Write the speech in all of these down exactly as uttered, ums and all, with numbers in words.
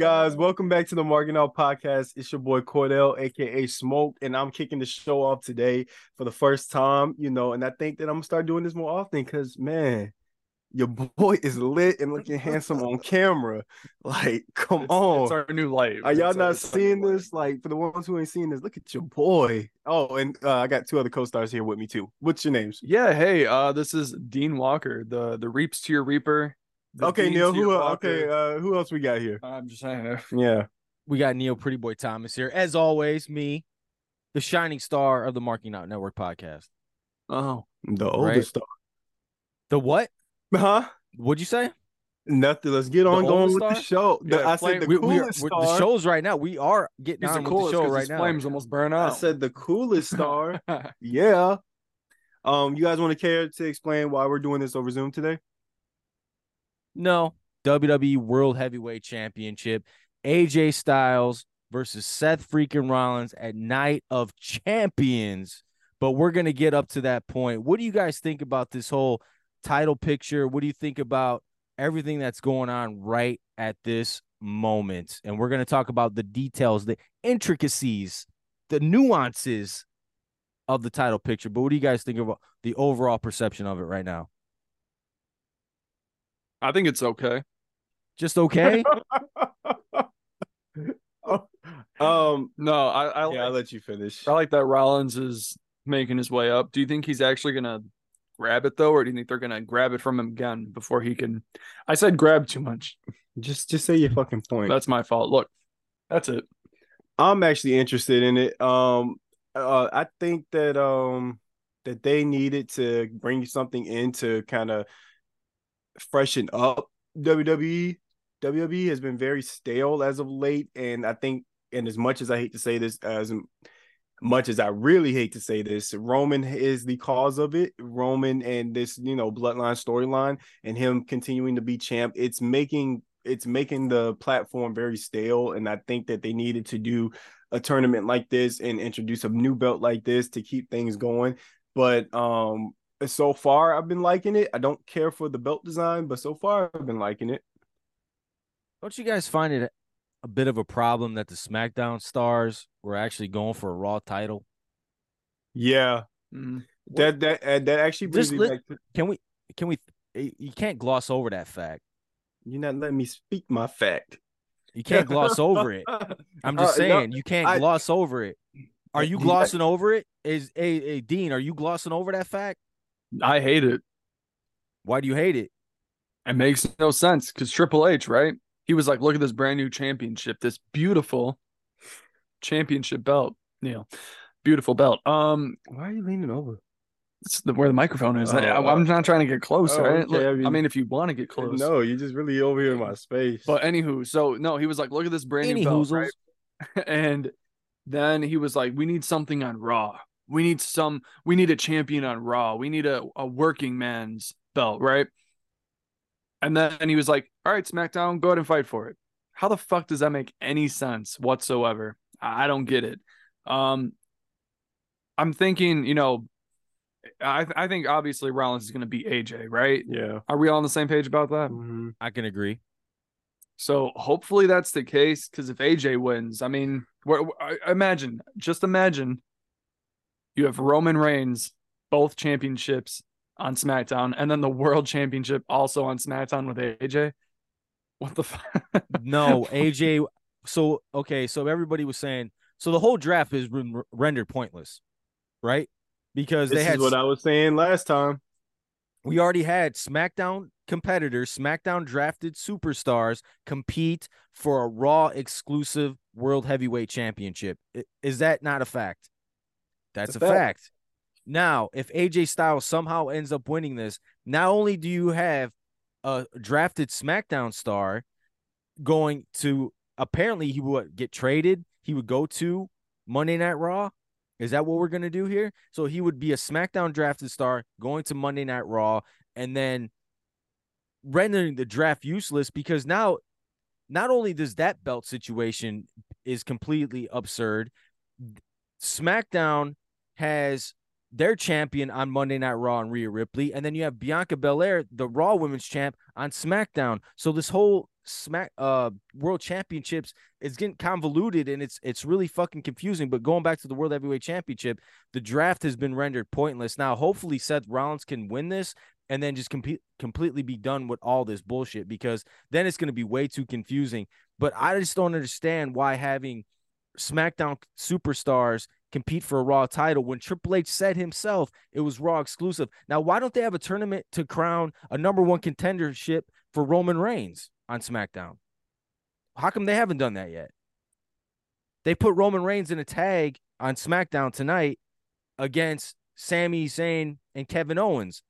guys? Welcome back to the Marking Out Podcast. It's your boy Cordell, aka Smoke, and I'm kicking the show off today for the first time, you know, and I think that I'm going to start doing this more often because, man, your boy is lit and looking handsome on camera. Like, come it's, on. It's our new life. Are y'all it's not seeing this? Life. Like, for the ones who ain't seeing this, look at your boy. Oh, and uh, I got two other co-stars here with me, too. What's your names? Yeah, hey, uh, this is Dean Walker, the, the Reaps to your Reaper. The okay, Dean Neil. Who, okay, uh, who else we got here? I'm just saying. Yeah. We got Neil Pretty Boy Thomas here. As always, me, the shining star of the Marking Out Network podcast. Oh. The oldest right? star. The what? Huh? What'd you say? Nothing. Let's get on going with the show. Yeah, the, I flame, said the we, coolest we are, star. The show's right now. We are getting He's on the with the show right now. Flames almost burn out. I said the coolest star. Yeah. Um. You guys want to care to explain why we're doing this over Zoom today? No. W W E World Heavyweight Championship. A J Styles versus Seth freaking Rollins at Night of Champions. But we're gonna get up to that point. What do you guys think about this whole title picture? What do you think about everything that's going on right at this moment? And we're going to talk about the details, the intricacies, the nuances of the title picture. But what do you guys think about the overall perception of it right now? I think it's okay. Just okay? um, no, I, I like, yeah, I'll let you finish. I like that Rollins is making his way up. Do you think he's actually going to grab it though, or do you think they're gonna grab it from him again before he can? I said grab too much. Just, just say your fucking point. That's my fault. Look, that's it. I'm actually interested in it. Um, uh, I think that um that they needed to bring something in to kind of freshen up W W E. W W E has been very stale as of late, and I think, and as much as I hate to say this, as much as I really hate to say this, Roman is the cause of it. Roman and this, you know, bloodline storyline and him continuing to be champ, it's making it's making the platform very stale. And I think that they needed to do a tournament like this and introduce a new belt like this to keep things going. But um, so far, I've been liking it. I don't care for the belt design, but so far, I've been liking it. Don't you guys find it a bit of a problem that the SmackDown stars were actually going for a Raw title? Yeah, mm-hmm. that that that actually brings Just me let, back to... Can we? Can we? You can't gloss over that fact. You're not letting me speak my fact. You can't gloss over it. I'm just uh, saying no, you can't I, gloss over it. Are you glossing I, over it? Is a hey, hey, Dean? Are you glossing over that fact? I hate it. Why do you hate it? It makes no sense because Triple H, right? He was like, look at this brand new championship, this beautiful championship belt, Neil. Beautiful belt. Um, why are you leaning over? It's the, where the microphone is. Oh, I, I, I'm not trying to get close, oh, right? Okay. Look, I, mean, I mean, if you want to get close. No, you're just really over here in my space. But anywho, so no, he was like, look at this brand Any new belt, right? And then he was like, we need something on Raw. We need some, we need a champion on Raw. We need a, a working man's belt, right? And then he was like, all right, SmackDown, go ahead and fight for it. How the fuck does that make any sense whatsoever? I don't get it. Um, I'm thinking, you know, I I think obviously Rollins is going to beat A J, right? Yeah. Are we all on the same page about that? Mm-hmm. I can agree. So hopefully that's the case, because if A J wins, I mean, we're, we're, imagine, just imagine you have Roman Reigns, both championships on SmackDown, and then the World Championship also on SmackDown with A J. What the fuck? No, A J. So, okay, so everybody was saying, so the whole draft is re- rendered pointless, right? Because this they had is what I was saying last time. We already had SmackDown competitors, SmackDown drafted superstars compete for a Raw exclusive World Heavyweight Championship. Is that not a fact? That's a fact. fact. Now, if A J Styles somehow ends up winning this, not only do you have a drafted SmackDown star going to, apparently he would get traded. He would go to Monday Night Raw. Is that what we're going to do here? So he would be a SmackDown drafted star going to Monday Night Raw and then rendering the draft useless, because now not only does that belt situation is completely absurd, SmackDown has their champion on Monday Night Raw and Rhea Ripley. And then you have Bianca Belair, the Raw Women's Champ, on SmackDown. So this whole Smack uh World Championships is getting convoluted, and it's it's really fucking confusing. But going back to the World Heavyweight Championship, the draft has been rendered pointless. Now, hopefully Seth Rollins can win this and then just complete completely be done with all this bullshit, because then it's going to be way too confusing. But I just don't understand why having SmackDown superstars compete for a Raw title when Triple H said himself it was Raw exclusive. Now, why don't they have a tournament to crown a number one contendership for Roman Reigns on SmackDown? How come they haven't done that yet? They put Roman Reigns in a tag on SmackDown tonight against Sami Zayn and Kevin Owens.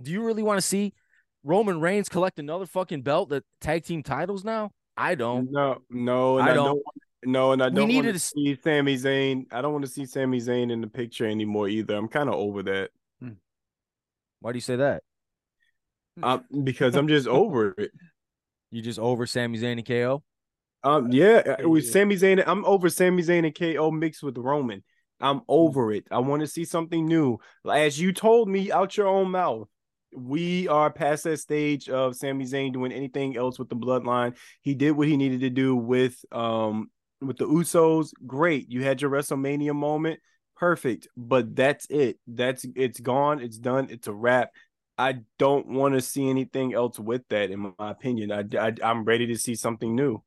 Do you really want to see Roman Reigns collect another fucking belt, the tag team titles now? I don't. No, no, and I don't. I don't. No, and I don't want to, to see Sami Zayn. I don't want to see Sami Zayn in the picture anymore either. I'm kind of over that. Why do you say that? Um, because I'm just over it. You just over Sami Zayn and K O? Um, yeah, it was Sami Zayn. I'm over Sami Zayn and K O mixed with Roman. I'm over it. I want to see something new. As you told me out your own mouth, we are past that stage of Sami Zayn doing anything else with the bloodline. He did what he needed to do with um. with the Usos. Great. You had your WrestleMania moment. Perfect. But that's it. That's it's gone. It's done. It's a wrap. I don't want to see anything else with that, in my opinion. I, I, I'm ready to see something new.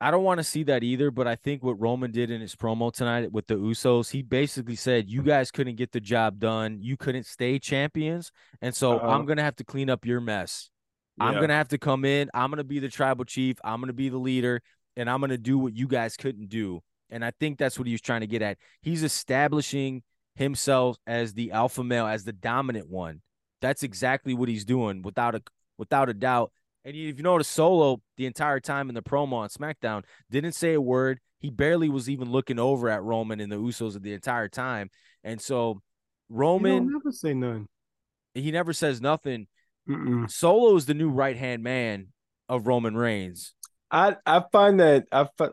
I don't want to see that either, but I think what Roman did in his promo tonight with the Usos, he basically said, you guys couldn't get the job done. You couldn't stay champions. And so uh-huh. I'm going to have to clean up your mess. Yeah. I'm going to have to come in. I'm going to be the tribal chief. I'm going to be the leader. And I'm going to do what you guys couldn't do. And I think that's what he was trying to get at. He's establishing himself as the alpha male, as the dominant one. That's exactly what he's doing, without a without a doubt. And if you notice, Solo, the entire time in the promo on SmackDown, didn't say a word. He barely was even looking over at Roman and the Usos the entire time. And so Roman never say none. He never says nothing. Mm-mm. Solo is the new right-hand man of Roman Reigns. I, I find that I find,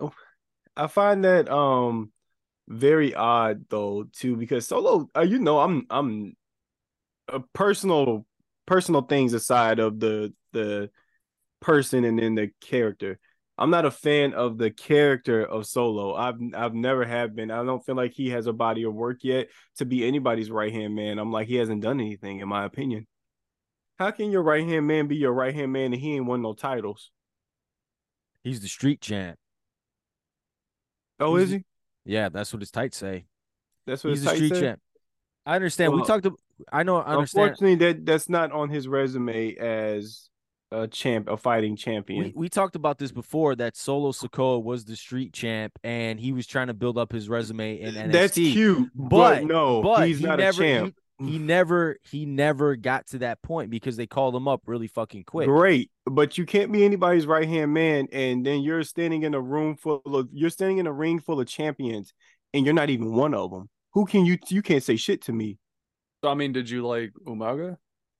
I find that um very odd though too, because Solo, uh, you know, I'm I'm a personal personal things aside of the the person and then the character. I'm not a fan of the character of Solo. I've I've never have been. I don't feel like he has a body of work yet to be anybody's right hand man. I'm like, he hasn't done anything, in my opinion. How can your right hand man be your right hand man and he ain't won no titles? He's the street champ. Oh, he's, is he? Yeah, that's what his tights say. That's what he's his the street say? champ. I understand. Well, we talked. To, I know. I understand. Unfortunately, that that's not on his resume as a champ, a fighting champion. We, we talked about this before. That Solo Sikoa was the street champ, and he was trying to build up his resume in N X T. That's cute, but, but no, but he's he not never, a champ. He, he never, he never got to that point because they called him up really fucking quick. Great. But you can't be anybody's right hand man, and then you're standing in a room full of you're standing in a ring full of champions, and you're not even one of them. Who can you you can't say shit to me? So I mean, did you like Umaga?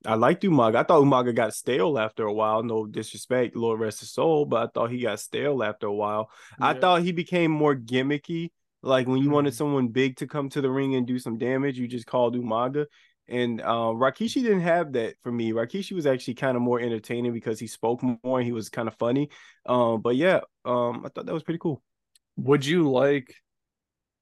I liked Umaga. I thought Umaga got stale after a while. No disrespect, Lord rest his soul, but I thought he got stale after a while. Yeah. I thought he became more gimmicky. Like when you mm-hmm. wanted someone big to come to the ring and do some damage, you just called Umaga. And uh, Rikishi didn't have that for me. Rikishi was actually kind of more entertaining because he spoke more and he was kind of funny. Um, but yeah, um, I thought that was pretty cool. Would you like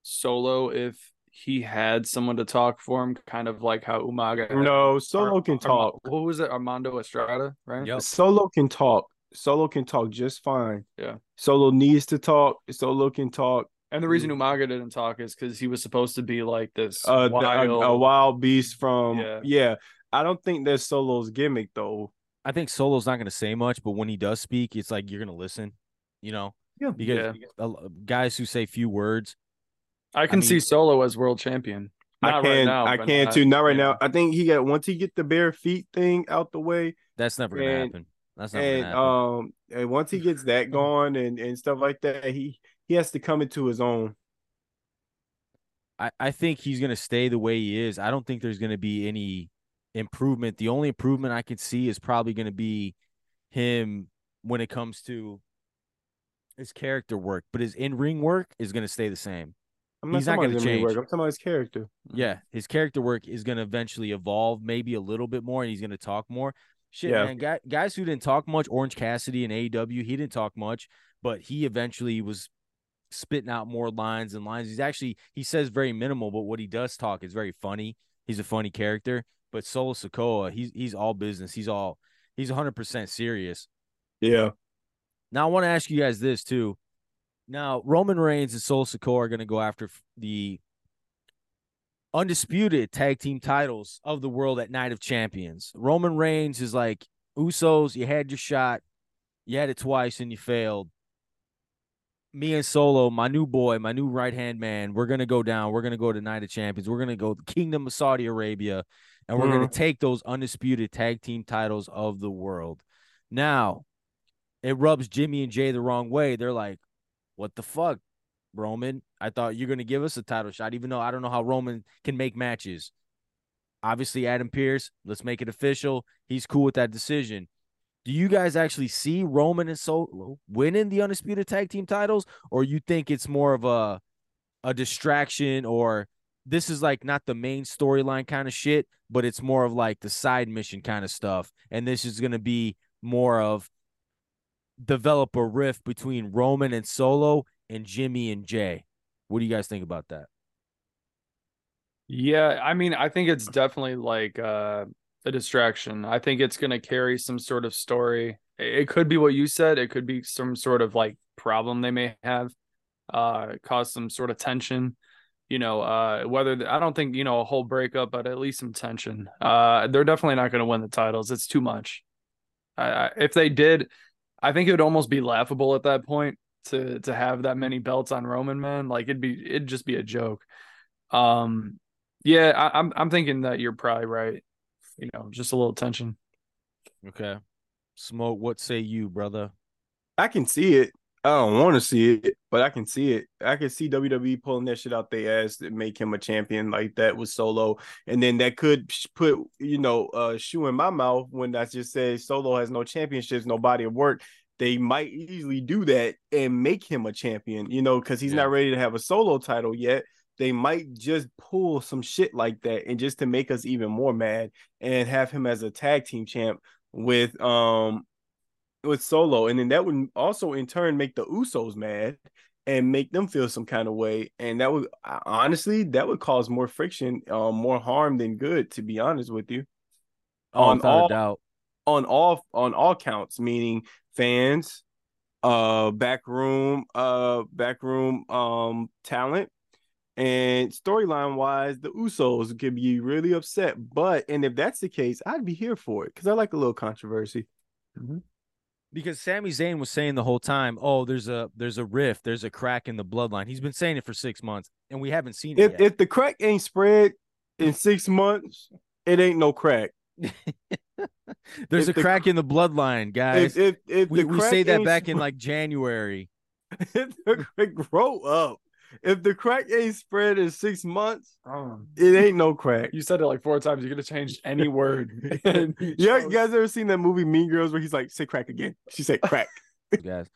Solo if he had someone to talk for him, kind of like how Umaga? No, Solo Ar- can talk. Ar- what was it? Armando Estrada, right? Yep. Solo can talk. Solo can talk just fine. Yeah. Solo needs to talk. Solo can talk. And the reason Umaga didn't talk is because he was supposed to be like this uh, wild... A, a wild beast from... Yeah. yeah. I don't think that's Solo's gimmick, though. I think Solo's not going to say much, but when he does speak, it's like you're going to listen, you know? Yeah. Because yeah. guys who say few words... I can I mean, see Solo as world champion. Not I can, right now. I can, not, too. Not right yeah. now. I think he got... Once he get the bare feet thing out the way... That's never going to happen. That's not going to happen. Um, and once he gets that gone and, and stuff like that, he... He has to come into his own. I, I think he's going to stay the way he is. I don't think there's going to be any improvement. The only improvement I could see is probably going to be him when it comes to his character work. But his in-ring work is going to stay the same. I'm not he's not going to change. Work. I'm talking about his character. Yeah, his character work is going to eventually evolve maybe a little bit more, and he's going to talk more. Shit, yeah. man, guy, guys who didn't talk much, Orange Cassidy and A E W, he didn't talk much, but he eventually was spitting out more lines and lines. He's actually, he says very minimal, but what he does talk is very funny. He's a funny character. But Solo Sikoa, he's he's all business. He's all, he's one hundred percent serious. Yeah. Now, I want to ask you guys this, too. Now, Roman Reigns and Solo Sikoa are going to go after the undisputed tag team titles of the world at Night of Champions. Roman Reigns is like, Usos, you had your shot. You had it twice and you failed. Me and Solo, my new boy, my new right-hand man, we're going to go down. We're going to go to Night of Champions. We're going to go to the Kingdom of Saudi Arabia, and we're mm. going to take those undisputed tag team titles of the world. Now, it rubs Jimmy and Jay the wrong way. They're like, what the fuck, Roman? I thought you're going to give us a title shot, even though I don't know how Roman can make matches. Obviously, Adam Pearce, let's make it official. He's cool with that decision. Do you guys actually see Roman and Solo winning the undisputed tag team titles, or you think it's more of a a distraction, or this is like not the main storyline kind of shit, but it's more of like the side mission kind of stuff, and this is going to be more of develop a rift between Roman and Solo and Jimmy and Jay? What do you guys think about that? Yeah, I mean, I think it's definitely like uh, a distraction. I think it's going to carry some sort of story. It could be what you said. It could be some sort of like problem they may have, uh, cause some sort of tension, you know, uh, whether the, I don't think, you know, a whole breakup, but at least some tension. Uh, they're definitely not going to win the titles. It's too much. Uh, if they did, I think it would almost be laughable at that point. To to have that many belts on Roman, man, like it'd be it'd just be a joke. Um, yeah, I, I'm I'm thinking that you're probably right. You know, just a little tension. Okay, Smoke, what say you, brother? I can see it. I don't want to see it, but I can see it. I can see W W E pulling that shit out their ass to make him a champion like that with Solo, and then that could put, you know, uh, shoe in my mouth when I just said Solo has no championships, no body of work. They might easily do that and make him a champion, you know, because he's yeah. not ready to have a solo title yet. They might just pull some shit like that and just to make us even more mad and have him as a tag team champ with um with Solo. And then that would also in turn make the Usos mad and make them feel some kind of way. And that would honestly, that would cause more friction, uh, more harm than good, to be honest with you. Oh, without all, a doubt. On all on all counts, meaning fans, uh, backroom, uh, backroom, um, talent, and storyline wise, the Usos could be really upset. But and if that's the case, I'd be here for it because I like a little controversy. Mm-hmm. Because Sami Zayn was saying the whole time, "Oh, there's a there's a rift, there's a crack in the bloodline." He's been saying it for six months, and we haven't seen it. If, yet. If the crack ain't spread in six months, it ain't no crack. There's if a the, crack in the bloodline, guys. If, if, if we, we say that back sp- in like January. Grow up. If the crack ain't spread in six months, oh. it ain't no crack. You said it like four times. You're gonna change any word. you, you guys ever seen that movie Mean Girls where he's like, "Say crack again"? She said crack. Guys,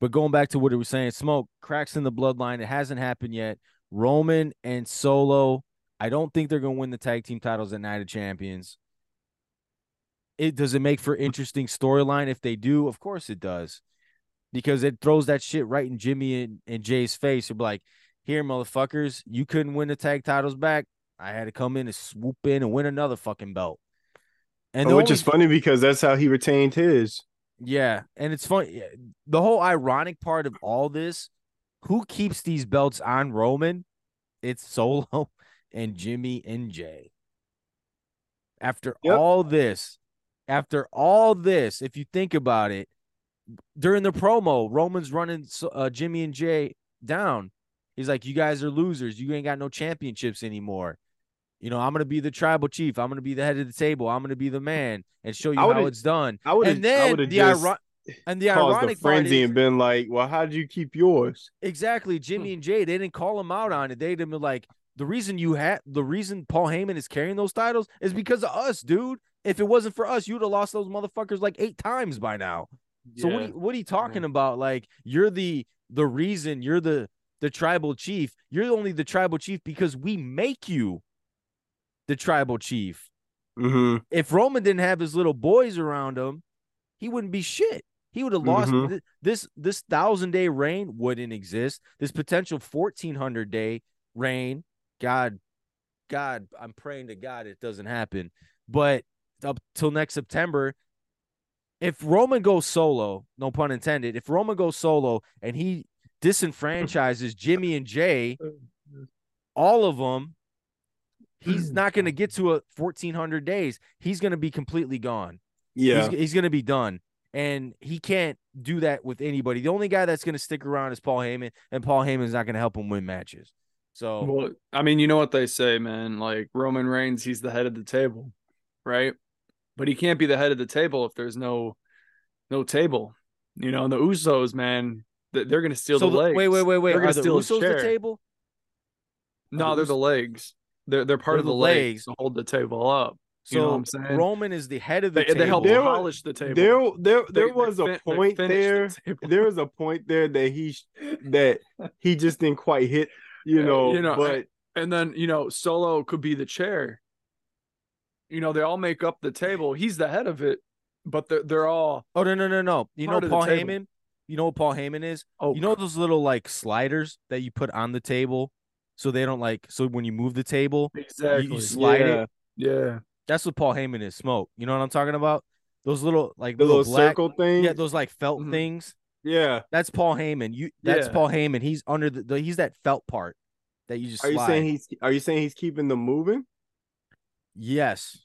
but going back to what it was saying, Smoke, cracks in the bloodline. It hasn't happened yet. Roman and Solo, I don't think they're gonna win the tag team titles at Night of Champions. It does it make for interesting storyline if they do? Of course it does. Because it throws that shit right in Jimmy and, and Jay's face. It'd be like, here, motherfuckers, you couldn't win the tag titles back. I had to come in and swoop in and win another fucking belt. And oh, which is funny because that's how he retained his. Yeah, and it's funny. The whole ironic part of all this, who keeps these belts on Roman? It's Solo and Jimmy and Jay. After yep. all this, After all this, if you think about it, during the promo, Roman's running uh, Jimmy and Jay down. He's like, you guys are losers. You ain't got no championships anymore. You know, I'm going to be the tribal chief. I'm going to be the head of the table. I'm going to be the man and show you how it's done. I and then I the, just iro- and the ironic the frenzy part is, and been like, well, how did you keep yours? Exactly. Jimmy hmm. and Jay, they didn't call him out on it. They'd been like, the reason you had the reason Paul Heyman is carrying those titles is because of us, dude. If it wasn't for us, you'd have lost those motherfuckers like eight times by now. Yeah. So what are, what are you talking about? Like, you're the the reason. You're the, the tribal chief. You're only the tribal chief because we make you the tribal chief. Mm-hmm. If Roman didn't have his little boys around him, he wouldn't be shit. He would have lost. Mm-hmm. th- this this thousand-day reign wouldn't exist. This potential fourteen hundred day reign, God, God, I'm praying to God it doesn't happen. But up till next September, if Roman goes solo, no pun intended, if Roman goes solo and he disenfranchises Jimmy and Jay, all of them, he's not going to get to a fourteen hundred days. He's going to be completely gone. Yeah, he's, he's going to be done. And he can't do that with anybody. The only guy that's going to stick around is Paul Heyman, and Paul Heyman's not going to help him win matches. So, well, I mean, you know what they say, man. Like, Roman Reigns, he's the head of the table, right? But he can't be the head of the table if there's no no table. You know, and the Usos, man, they're going to steal so the legs. Wait, wait, wait, wait. They're going to steal the Usos the table? No, they're the legs. They're, they're part they're of the, the legs to hold the table up. So, you know what I'm saying? Roman is the head of the they, table. They helped there, polish the table. There, there, there they, was a fin- point there. The there was a point there that he, that he just didn't quite hit. You yeah, know, you know, but and then you know, Solo could be the chair. You know, they all make up the table. He's the head of it, but they're they're all. Oh no no no no! You know Paul Heyman. You know what Paul Heyman is? Oh, you know those little like sliders that you put on the table, so they don't like. So when you move the table, exactly, you, you slide yeah. it. Yeah. That's what Paul Heyman is, Smoke. You know what I'm talking about? Those little like the little, little black, circle things. Yeah, those like felt mm-hmm. things. Yeah, that's Paul Heyman. You that's yeah. Paul Heyman. He's under the, the he's that felt part that you just. Are slide. you saying he's? Are you saying he's keeping them moving? Yes,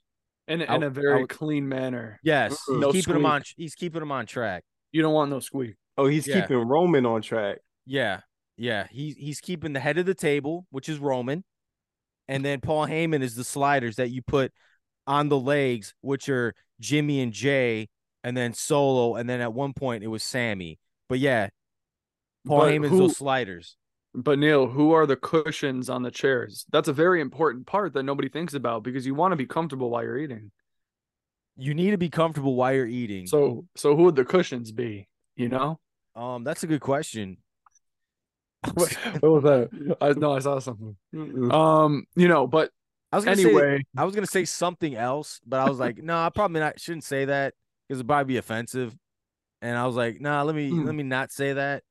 in a, in a very out. clean manner. Yes, mm-hmm. no he's keeping him on. He's keeping him on track. You don't want no squeak. Oh, he's yeah. keeping Roman on track. Yeah, yeah. He's he's keeping the head of the table, which is Roman, and then Paul Heyman is the sliders that you put on the legs, which are Jimmy and Jay, and then Solo, and then at one point it was Sammy. But yeah, Paul but Heyman's who, those sliders. But Neil, who are the cushions on the chairs? That's a very important part that nobody thinks about because you want to be comfortable while you're eating. You need to be comfortable while you're eating. So, so who would the cushions be? You know, um, that's a good question. what, what was that? I no, I saw something. Um, you know, but. I was gonna anyway. say I was gonna say something else, but I was like, no, nah, I probably not shouldn't say that because it'd probably be offensive. And I was like, nah, let me mm. let me not say that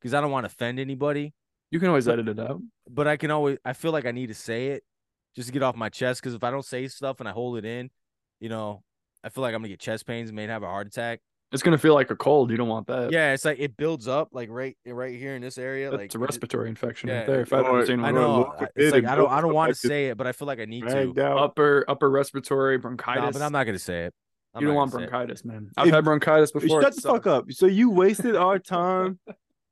because I don't want to offend anybody. You can always edit it out. But I can always I feel like I need to say it just to get off my chest because if I don't say stuff and I hold it in, you know, I feel like I'm gonna get chest pains and may have a heart attack. It's gonna feel like a cold. You don't want that. Yeah, it's like it builds up, like right, right here in this area. That's like a respiratory infection yeah, right there. If I haven't seen one, I know. It's like I don't, I don't want to say it, but I feel like I need to. Down. Upper, upper respiratory bronchitis. No, but I'm not gonna say it. I'm you don't want bronchitis, man. I've if, had bronchitis before. Shut the sucks. fuck up. So you wasted our time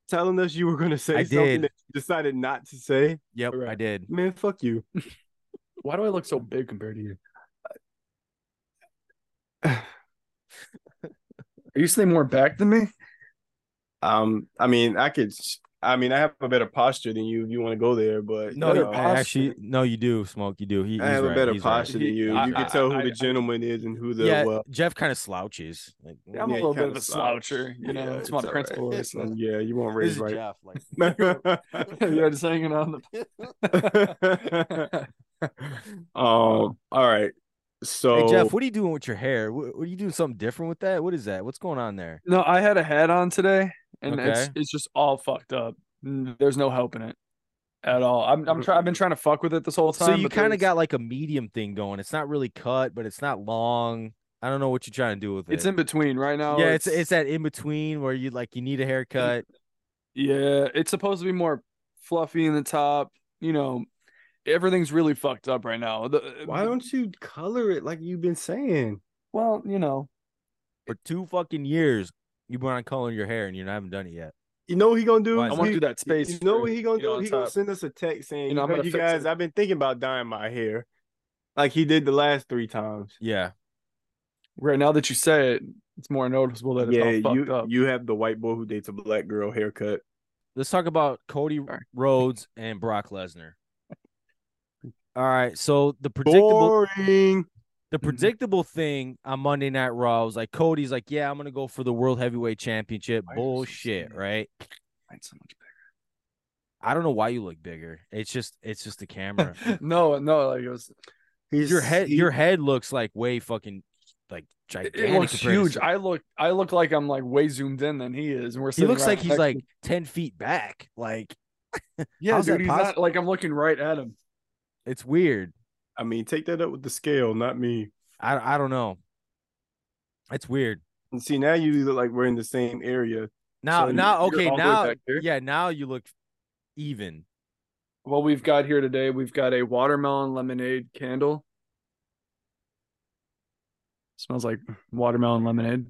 telling us you were gonna say I something did. that you decided not to say. Yep, right. I did. Man, fuck you. Why do I look so big compared to you? Are you sitting more back than me? Um, I mean, I could. I mean, I have a better posture than you. If you want to go there, but no, you know, actually, no, you do, Smoke. You do. He, I have right, a better posture right. than you. I, you I, can tell I, who I, the gentleman I, is and who the. Yeah, well. Jeff kind of slouches. Like, yeah, I'm yeah, a little bit of a sloucher. You know, yeah, it's my right. principle. So. Yeah, you won't raise right. Jeff, like, you're just hanging on the. um. All right. So, hey Jeff, what are you doing with your hair? What, what are you doing? Something different with that? What is that? What's going on there? No, I had a hat on today, and okay. it's it's just all fucked up. There's no helping it at all. I'm I'm trying. I've been trying to fuck with it this whole time. So you kind of got like a medium thing going. It's not really cut, but it's not long. I don't know what you're trying to do with it. It's in between right now. Yeah, it's it's, it's that in between where you like you need a haircut. Yeah, it's supposed to be more fluffy in the top. You know. Everything's really fucked up right now. The, Why don't you color it like you've been saying? Well, you know, for two fucking years you've been on coloring your hair and you haven't done it yet. You know what he gonna do? I want to do that space. You know what he gonna do? He gonna send us a text saying, "You know, you guys, I've been thinking about dyeing my hair," like he did the last three times. Yeah. Right now that you say it, it's more noticeable that it's yeah, all fucked you, up. You have the white boy who dates a black girl haircut. Let's talk about Cody Rhodes and Brock Lesnar. All right, so the predictable Boring. the predictable thing on Monday Night Raw was like, Cody's like, yeah, I'm going to go for the World Heavyweight Championship. Why Bullshit, so right? I'm so much bigger. I don't know why you look bigger. It's just it's just the camera. no, no, like it was He's, your head, he, your head looks like way fucking like gigantic. It looks huge. I look, I look like I'm like way zoomed in than he is. And we're he looks right like he's like ten feet back. Like, yeah, dude, he's not, like I'm looking right at him. It's weird. I mean, take that up with the scale, not me. I I don't know. It's weird. And see, now you look like we're in the same area. Now, so now, okay, now, yeah, now you look even. What we've got here today, we've got a watermelon lemonade candle. Smells like watermelon lemonade.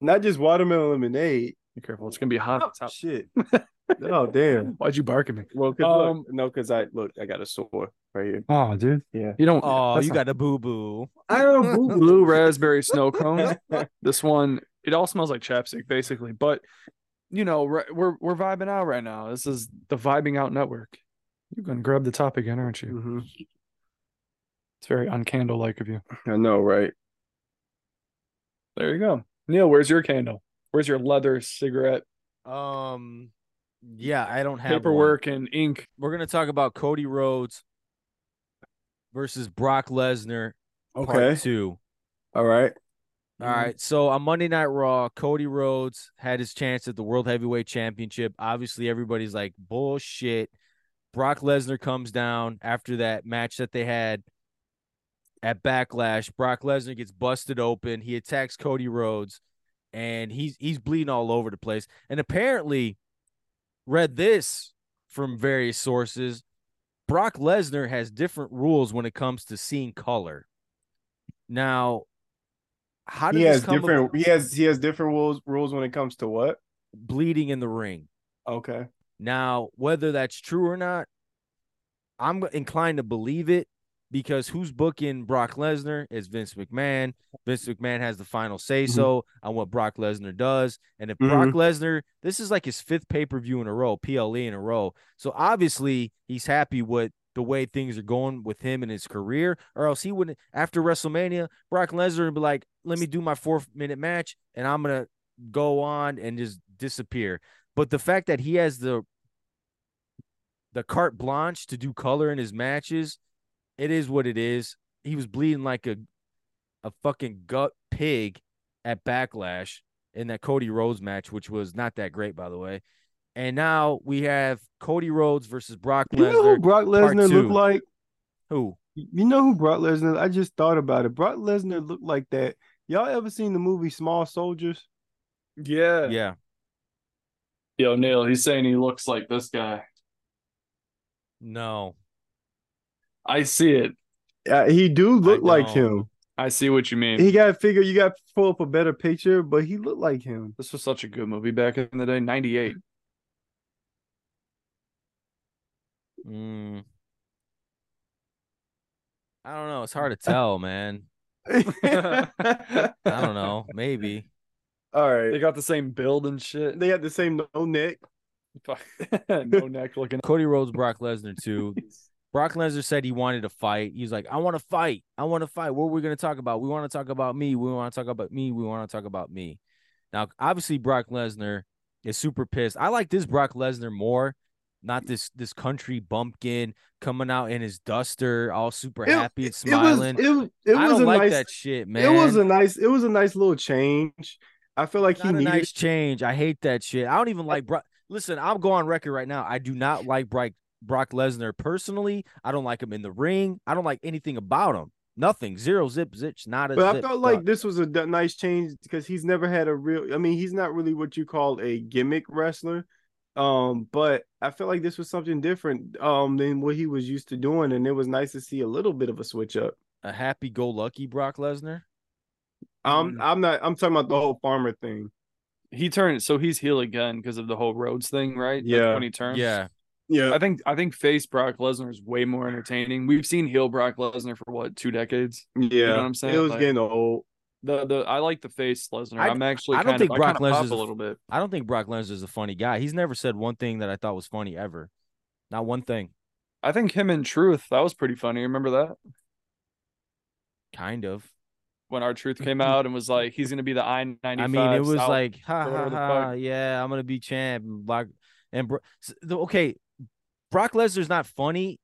Not just watermelon lemonade. Be careful, it's gonna be hot. Oh, shit. Oh damn! Why'd you bark at me? Well, cause um, look, no, because I look, I got a sore right here. Oh, dude, yeah, you don't. Oh, you not... got a boo boo. I have a boo blue raspberry snow cone. This one, it all smells like chapstick, basically, but. You know, we're we're vibing out right now. This is the Vibing Out Network. You're going to grab the top again, aren't you? Mm-hmm. It's very uncandle-like of you. I know, right? There you go. Neil, where's your candle? Where's your leather cigarette? Um, yeah, I don't have paperwork one. And ink. We're going to talk about Cody Rhodes versus Brock Lesnar. Okay. Part two. All right. All right, so on Monday Night Raw, Cody Rhodes had his chance at the World Heavyweight Championship. Obviously, everybody's like, bullshit. Brock Lesnar comes down after that match that they had at Backlash. Brock Lesnar gets busted open. He attacks Cody Rhodes, and he's he's bleeding all over the place. And apparently, read this from various sources, Brock Lesnar has different rules when it comes to seeing color. Now... How did he has different about? he has he has different rules rules when it comes to what? Bleeding in the ring. Okay. Now, whether that's true or not, I'm inclined to believe it because who's booking Brock Lesnar is Vince McMahon. Vince McMahon has the final say so mm-hmm. on what Brock Lesnar does. And if mm-hmm. Brock Lesnar, this is like his fifth pay-per-view in a row, P L E in a row. So obviously he's happy with the way things are going with him and his career, or else he wouldn't. After WrestleMania, Brock Lesnar would be like, let me do my four-minute match, and I'm going to go on and just disappear. But the fact that he has the the carte blanche to do color in his matches, it is what it is. He was bleeding like a, a fucking gut pig at Backlash in that Cody Rhodes match, which was not that great, by the way. And now we have Cody Rhodes versus Brock Lesnar. You know who Brock Lesnar looked like? Who? You know who Brock Lesnar? I just thought about it. Brock Lesnar looked like that. Y'all ever seen the movie Small Soldiers? Yeah. Yeah. Yo, Neil, he's saying he looks like this guy. No. I see it. Uh, he do look like him. I see what you mean. He got to figure, you got to pull up a better picture, but he looked like him. This was such a good movie back in the day, ninety-eight. Mm. I don't know. It's hard to tell, man. I don't know. Maybe. All right. They got the same build and shit. They had the same no neck. No neck looking. Cody Rhodes, Brock Lesnar too. Brock Lesnar said he wanted to fight. He's like, I want to fight. I want to fight. What are we going to talk about? We want to talk about me. We want to talk about me. We want to talk about me. Now, obviously, Brock Lesnar is super pissed. I like this Brock Lesnar more. Not this this country bumpkin coming out in his duster, all super it, happy and smiling. It was, it, it I was don't a like nice, that shit, man. It was a nice, it was a nice little change. I feel like not he a needed nice change. I hate that shit. I don't even like Brock. Listen, I'll go on record right now. I do not like Brock Brock Lesnar personally. I don't like him in the ring. I don't like anything about him. Nothing. Zero zip zitch. Not a. But zip, I felt like fuck. This was a nice change because he's never had a real. I mean, he's not really what you call a gimmick wrestler. Um, but I feel like this was something different um than what he was used to doing, and it was nice to see a little bit of a switch up. A happy-go-lucky Brock Lesnar. Um, mm. I'm not. I'm talking about the whole farmer thing. He turned, so he's heel again because of the whole Rhodes thing, right? Yeah. That's when he turns. Yeah. Yeah. I think I think face Brock Lesnar is way more entertaining. We've seen heel Brock Lesnar for what two decades. Yeah. You know what I'm saying? It was like, getting old. The the I like the face Lesnar. I, I'm actually. I don't kind think of, Brock Lesnar is a little bit. I don't think Brock Lesnar is a funny guy. He's never said one thing that I thought was funny ever, not one thing. I think him in Truth that was pretty funny. Remember that? Kind of. When our Truth came out and was like, he's gonna be the I ninety-five. I mean, it was out, like, ha ha ha, yeah, I'm gonna be champ. And Brock, okay, Brock Lesnar's not funny.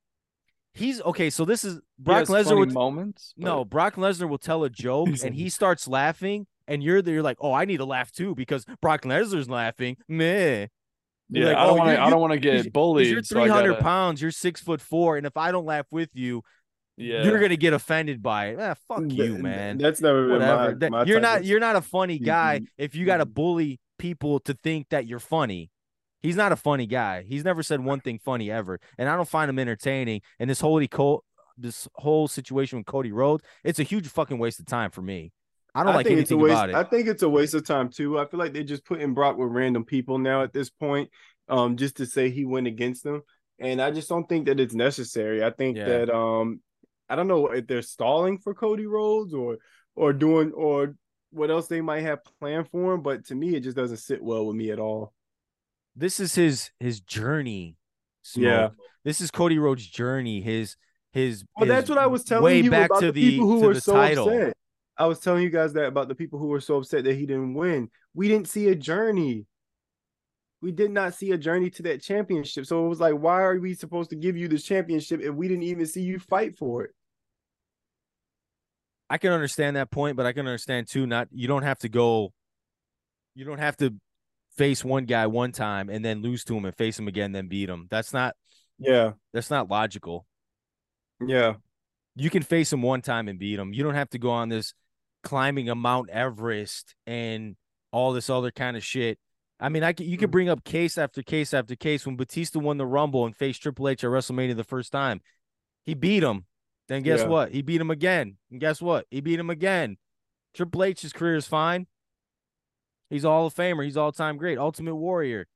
He's okay. So this is Brock Lesnar. Would, moments, but... No, Brock Lesnar will tell a joke and he starts laughing, and you're there. You're like, oh, I need to laugh too because Brock Lesnar's laughing. Meh. You're yeah, like, I don't oh, want. I don't want to get bullied. You're three hundred so gotta... pounds. You're six foot four, and if I don't laugh with you, yeah, you're gonna get offended by it. Ah, fuck you, man. That's never been my, that, my You're not. Of... You're not a funny guy. Mm-hmm. If you got to bully people to think that you're funny. He's not a funny guy. He's never said one thing funny ever, and I don't find him entertaining. And this whole this whole situation with Cody Rhodes, it's a huge fucking waste of time for me. I don't I like anything it's a waste, about it. I think it's a waste of time, too. I feel like they're just putting Brock with random people now at this point um, just to say he went against them, and I just don't think that it's necessary. I think yeah. that um, – I don't know if they're stalling for Cody Rhodes or or doing – or what else they might have planned for him, but to me it just doesn't sit well with me at all. This is his his journey. Smoke. Yeah, this is Cody Rhodes' journey. His his. Well, his that's what I was telling way you back about to the people who were so title. upset. I was telling you guys that about the people who were so upset that he didn't win. We didn't see a journey. We did not see a journey to that championship. So it was like, why are we supposed to give you this championship if we didn't even see you fight for it? I can understand that point, but I can understand too. Not you don't have to go. You don't have to. Face one guy one time and then lose to him and face him again, then beat him. That's not, yeah, that's not logical. Yeah. You can face him one time and beat him. You don't have to go on this climbing a Mount Everest and all this other kind of shit. I mean, I can, you could bring up case after case after case. When Batista won the Rumble and faced Triple H at WrestleMania the first time, he beat him. Then guess yeah. what? He beat him again. And guess what? He beat him again. Triple H's career is fine. He's a Hall of Famer. He's all-time great. Ultimate Warrior.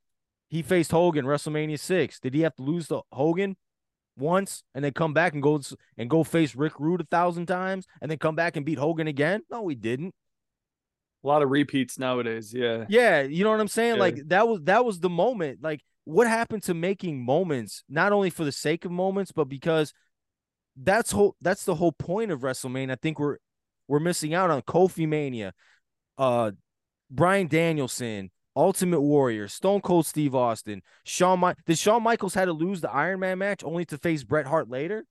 He faced Hogan, WrestleMania six. Did he have to lose to Hogan once and then come back and go and go face Rick Rude a thousand times and then come back and beat Hogan again? No, he didn't. A lot of repeats nowadays, yeah. Yeah, you know what I'm saying? Yeah. Like, that was that was the moment. Like, what happened to making moments, not only for the sake of moments, but because that's whole, that's the whole point of WrestleMania. I think we're we're missing out on Kofi Mania, uh, Bryan Danielson, Ultimate Warrior, Stone Cold Steve Austin, Shawn Michaels. Did Shawn Michaels had to lose the Iron Man match only to face Bret Hart later?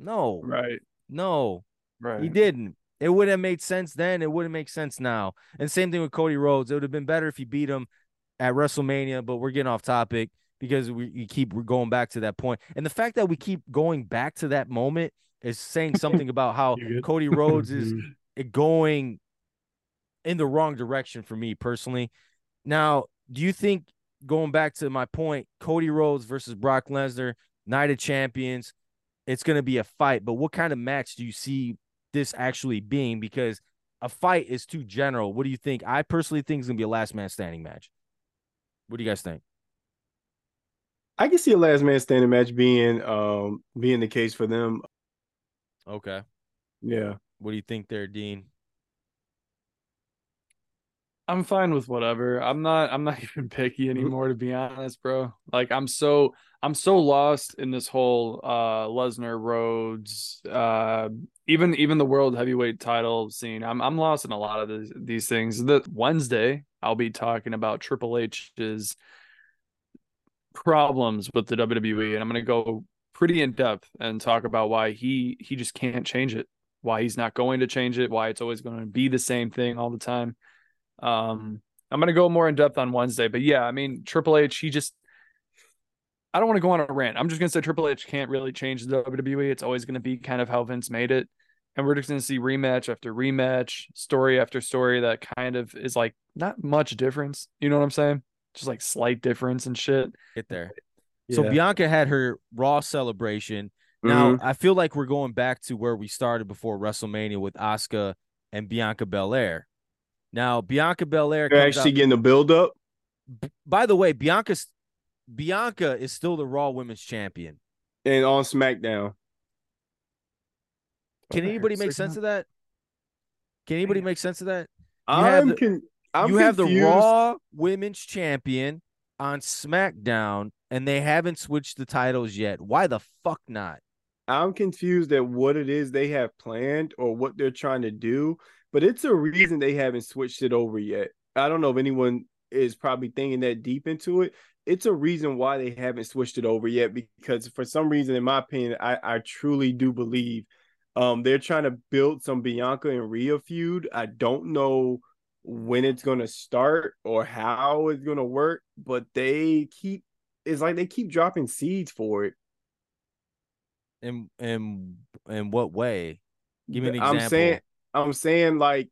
No. Right. No. Right. He didn't. It would have made sense then. It wouldn't make sense now. And same thing with Cody Rhodes. It would have been better if he beat him at WrestleMania, but we're getting off topic because we, we keep we're going back to that point. And the fact that we keep going back to that moment is saying something about how Cody Rhodes is going – in the wrong direction for me personally. Now, do you think, going back to my point, Cody Rhodes versus Brock Lesnar, Night of Champions, it's going to be a fight, but what kind of match do you see this actually being? Because a fight is too general. What do you think? I personally think it's going to be a last man standing match. What do you guys think? I can see a last man standing match being, um, being the case for them. Okay. Yeah. What do you think there, Dean? I'm fine with whatever. I'm not I'm not even picky anymore, to be honest, bro. Like, I'm so I'm so lost in this whole uh Lesnar Rhodes, uh even even the world heavyweight title scene. I'm I'm lost in a lot of these, these things. The Wednesday, I'll be talking about Triple H's problems with the W W E, and I'm gonna go pretty in depth and talk about why he he just can't change it, why he's not going to change it, why it's always gonna be the same thing all the time. Um, I'm going to go more in depth on Wednesday, but yeah, I mean, Triple H, he just, I don't want to go on a rant. I'm just going to say Triple H can't really change the W W E. It's always going to be kind of how Vince made it. And we're just going to see rematch after rematch, story after story that kind of is like not much difference. You know what I'm saying? Just like slight difference and shit. Get there. Yeah. So Bianca had her Raw celebration. Now, mm-hmm. I feel like we're going back to where we started before WrestleMania with Asuka and Bianca Belair. Now, Bianca Belair... They're actually out. Getting a build-up? B- By the way, Bianca's, Bianca is still the Raw Women's Champion. And on SmackDown. Can anybody make sense of that? Can anybody make sense of that? You I'm have the, con- I'm you have the Raw Women's Champion on SmackDown, and they haven't switched the titles yet. Why the fuck not? I'm confused at what it is they have planned or what they're trying to do. But it's a reason they haven't switched it over yet. I don't know if anyone is probably thinking that deep into it. it's a reason why they haven't switched it over yet, because for some reason, in my opinion, I, I truly do believe um, they're trying to build some Bianca and Rhea feud. I don't know when it's going to start or how it's going to work, but they keep, it's like they keep dropping seeds for it. In, in, in what way? Give me an example. I'm saying, I'm saying like,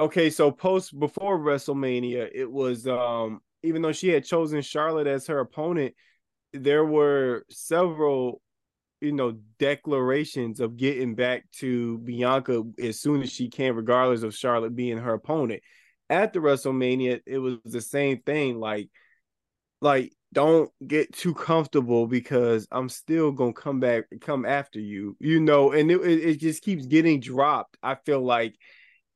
okay, so post before WrestleMania, it was, um, even though she had chosen Charlotte as her opponent, there were several, you know, declarations of getting back to Bianca as soon as she can, regardless of Charlotte being her opponent. At the WrestleMania, it was the same thing. Like, like don't get too comfortable because I'm still going to come back, come after you, you know, and it, it just keeps getting dropped, I feel like.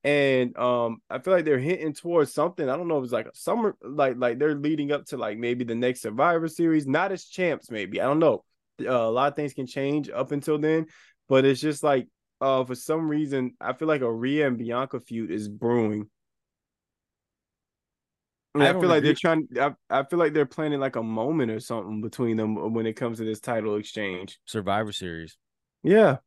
And um, I feel like they're hinting towards something. I don't know if it's like a summer, like like they're leading up to like maybe the next Survivor Series, not as champs, maybe. I don't know. Uh, a lot of things can change up until then, but it's just like uh, for some reason, I feel like a Rhea and Bianca feud is brewing. I, mean, I, I feel agree. like they're trying. I, I feel like they're planning like a moment or something between them when it comes to this title exchange. Survivor Series. Yeah.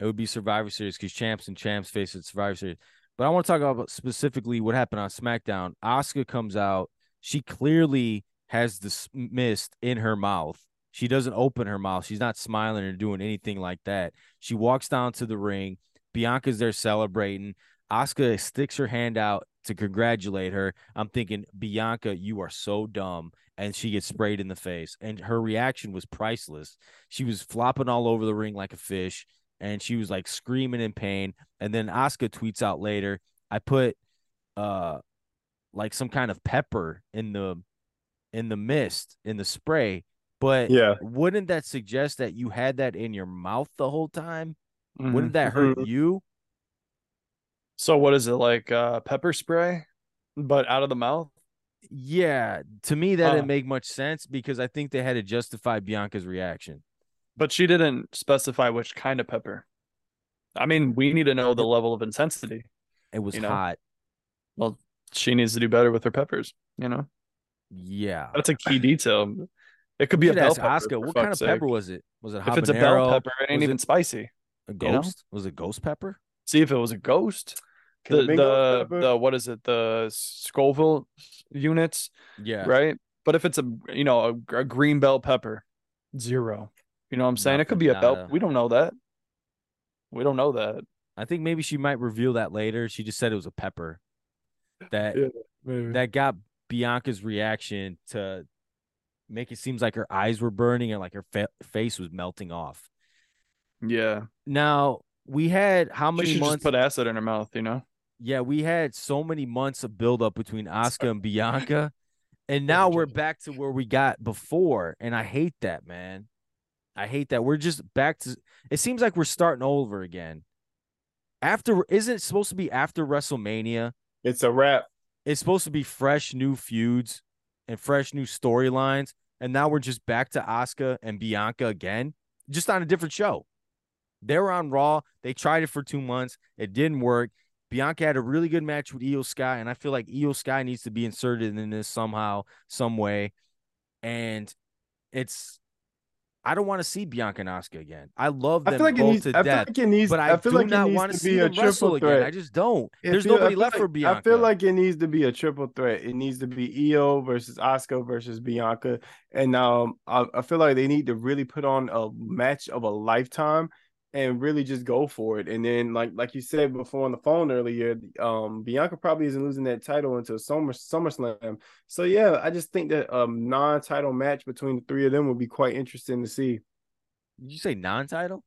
It would be Survivor Series because champs and champs face at Survivor Series. But I want to talk about specifically what happened on SmackDown. Asuka comes out. She clearly has this mist in her mouth. She doesn't open her mouth. She's not smiling or doing anything like that. She walks down to the ring. Bianca's there celebrating. Asuka sticks her hand out to congratulate her. I'm thinking, Bianca, you are so dumb. And she gets sprayed in the face. And her reaction was priceless. She was flopping all over the ring like a fish. And she was like screaming in pain. And then Asuka tweets out later, I put uh like some kind of pepper in the in the mist, in the spray. But yeah, wouldn't that suggest that you had that in your mouth the whole time? Mm-hmm. Wouldn't that hurt mm-hmm. you? So what is it, like uh pepper spray, but out of the mouth? Yeah, to me that uh. didn't make much sense because I think they had to justify Bianca's reaction. But she didn't specify which kind of pepper. I mean, we need to know the level of intensity. It was you know? hot. Well, she needs to do better with her peppers, you know? Yeah. That's a key detail. It could be a bell pepper. Asuka, what kind of sake. pepper was it? Was it habanero? If it's a bell pepper, it ain't even spicy. A ghost? You know? Was it ghost pepper? See, if it was a ghost, the, the, the, the, what is it? The Scoville units. Yeah. Right? But if it's a, you know, a, a green bell pepper, zero. You know what I'm saying? Nothing, it could be a belt. A... We don't know that. We don't know that. I think maybe she might reveal that later. She just said it was a pepper. That yeah, maybe. that got Bianca's reaction to make it seem like her eyes were burning and like her fa- face was melting off. Yeah. Now, we had how many she months? She just put acid in her mouth, you know? Yeah, we had so many months of buildup between Asuka and Bianca. And now we're back to where we got before. And I hate that, man. I hate that. We're just back to – it seems like we're starting over again. After – isn't it supposed to be after WrestleMania? It's a wrap. It's supposed to be fresh new feuds and fresh new storylines, and now we're just back to Asuka and Bianca again, just on a different show. They were on Raw. They tried it for two months. It didn't work. Bianca had a really good match with Iyo Sky, and I feel like Iyo Sky needs to be inserted in this somehow, some way, and it's – I don't want to see Bianca and Asuka again. I love them I feel like both it needs, to I death, feel like it needs, but I, I feel do like not want to, to see them wrestle threat. again. I just don't. It There's feel, nobody left like, for Bianca. I feel like it needs to be a triple threat. It needs to be Io versus Asuka versus Bianca. And um, I, I feel like they need to really put on a match of a lifetime and really just go for it. And then, like like you said before on the phone earlier, um, Bianca probably isn't losing that title until Summer SummerSlam. So, yeah, I just think that a non-title match between the three of them would be quite interesting to see. Did you say non-title?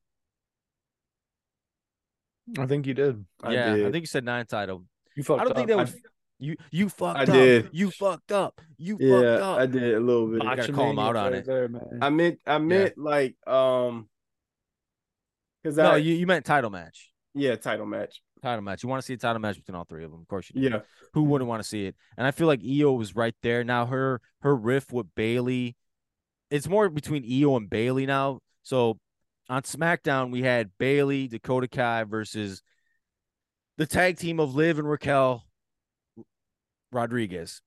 I think you did. I yeah, did. I think you said non-title. You fucked up. I don't up. think that was... You you fucked I up. Did. You fucked up. You yeah, fucked up. I did a little bit. I gotta call him out on it. There, man. I meant, I meant yeah. like... um. No, I, you, you meant title match. Yeah, title match. Title match. You want to see a title match between all three of them. Of course you do. Yeah. Who wouldn't want to see it? And I feel like Iyo was right there. Now her her riff with Bayley, it's more between Iyo and Bayley now. So on SmackDown, we had Bayley, Dakota Kai versus the tag team of Liv and Raquel Rodriguez.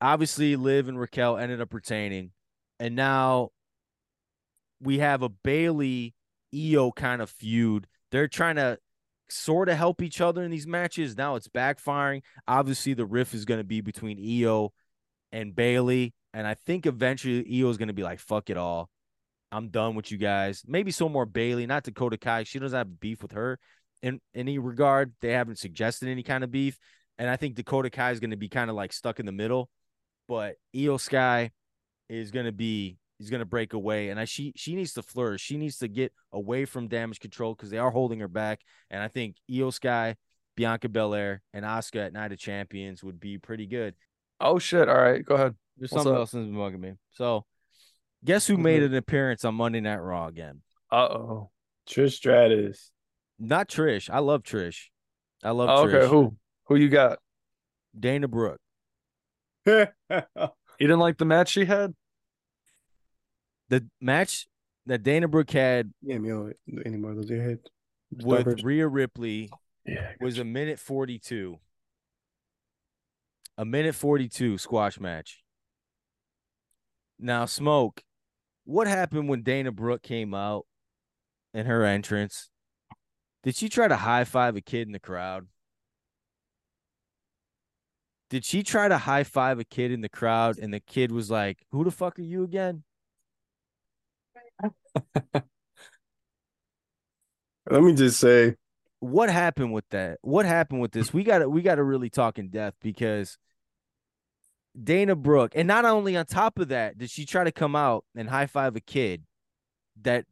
Obviously, Liv and Raquel ended up retaining. And now we have a Bayley-Iyo kind of feud. They're trying to sort of help each other in these matches. Now it's backfiring. Obviously, the rift is going to be between Iyo and Bayley. And I think eventually Iyo is going to be like, fuck it all. I'm done with you guys. Maybe some more Bayley, not Dakota Kai. She doesn't have beef with her in any regard. They haven't suggested any kind of beef. And I think Dakota Kai is going to be kind of like stuck in the middle. But Iyo Sky is going to be, he's going to break away. And I, she she needs to flourish. She needs to get away from Damage Control because they are holding her back. And I think Iyo Sky, Bianca Belair, and Asuka at Night of Champions would be pretty good. Oh, shit. All right. Go ahead. There's What's something up? else that's been bugging me. So, guess who made an appearance on Monday Night Raw again? Uh-oh. Trish Stratus. Not Trish. I love Trish. I love oh, Trish. Okay, who? Who you got? Dana Brooke. You didn't like the match she had? The match that Dana Brooke had yeah, me any more those your head. with Starburst. Rhea Ripley yeah, was you. a minute forty-two. A minute forty-two squash match. Now, Smoke, what happened when Dana Brooke came out in her entrance? Did she try to high-five a kid in the crowd? Did she try to high-five a kid in the crowd, and the kid was like, who the fuck are you again? Let me just say. What happened with that? What happened with this? We got we got to really talk in depth because Dana Brooke, and not only on top of that, did she try to come out and high-five a kid that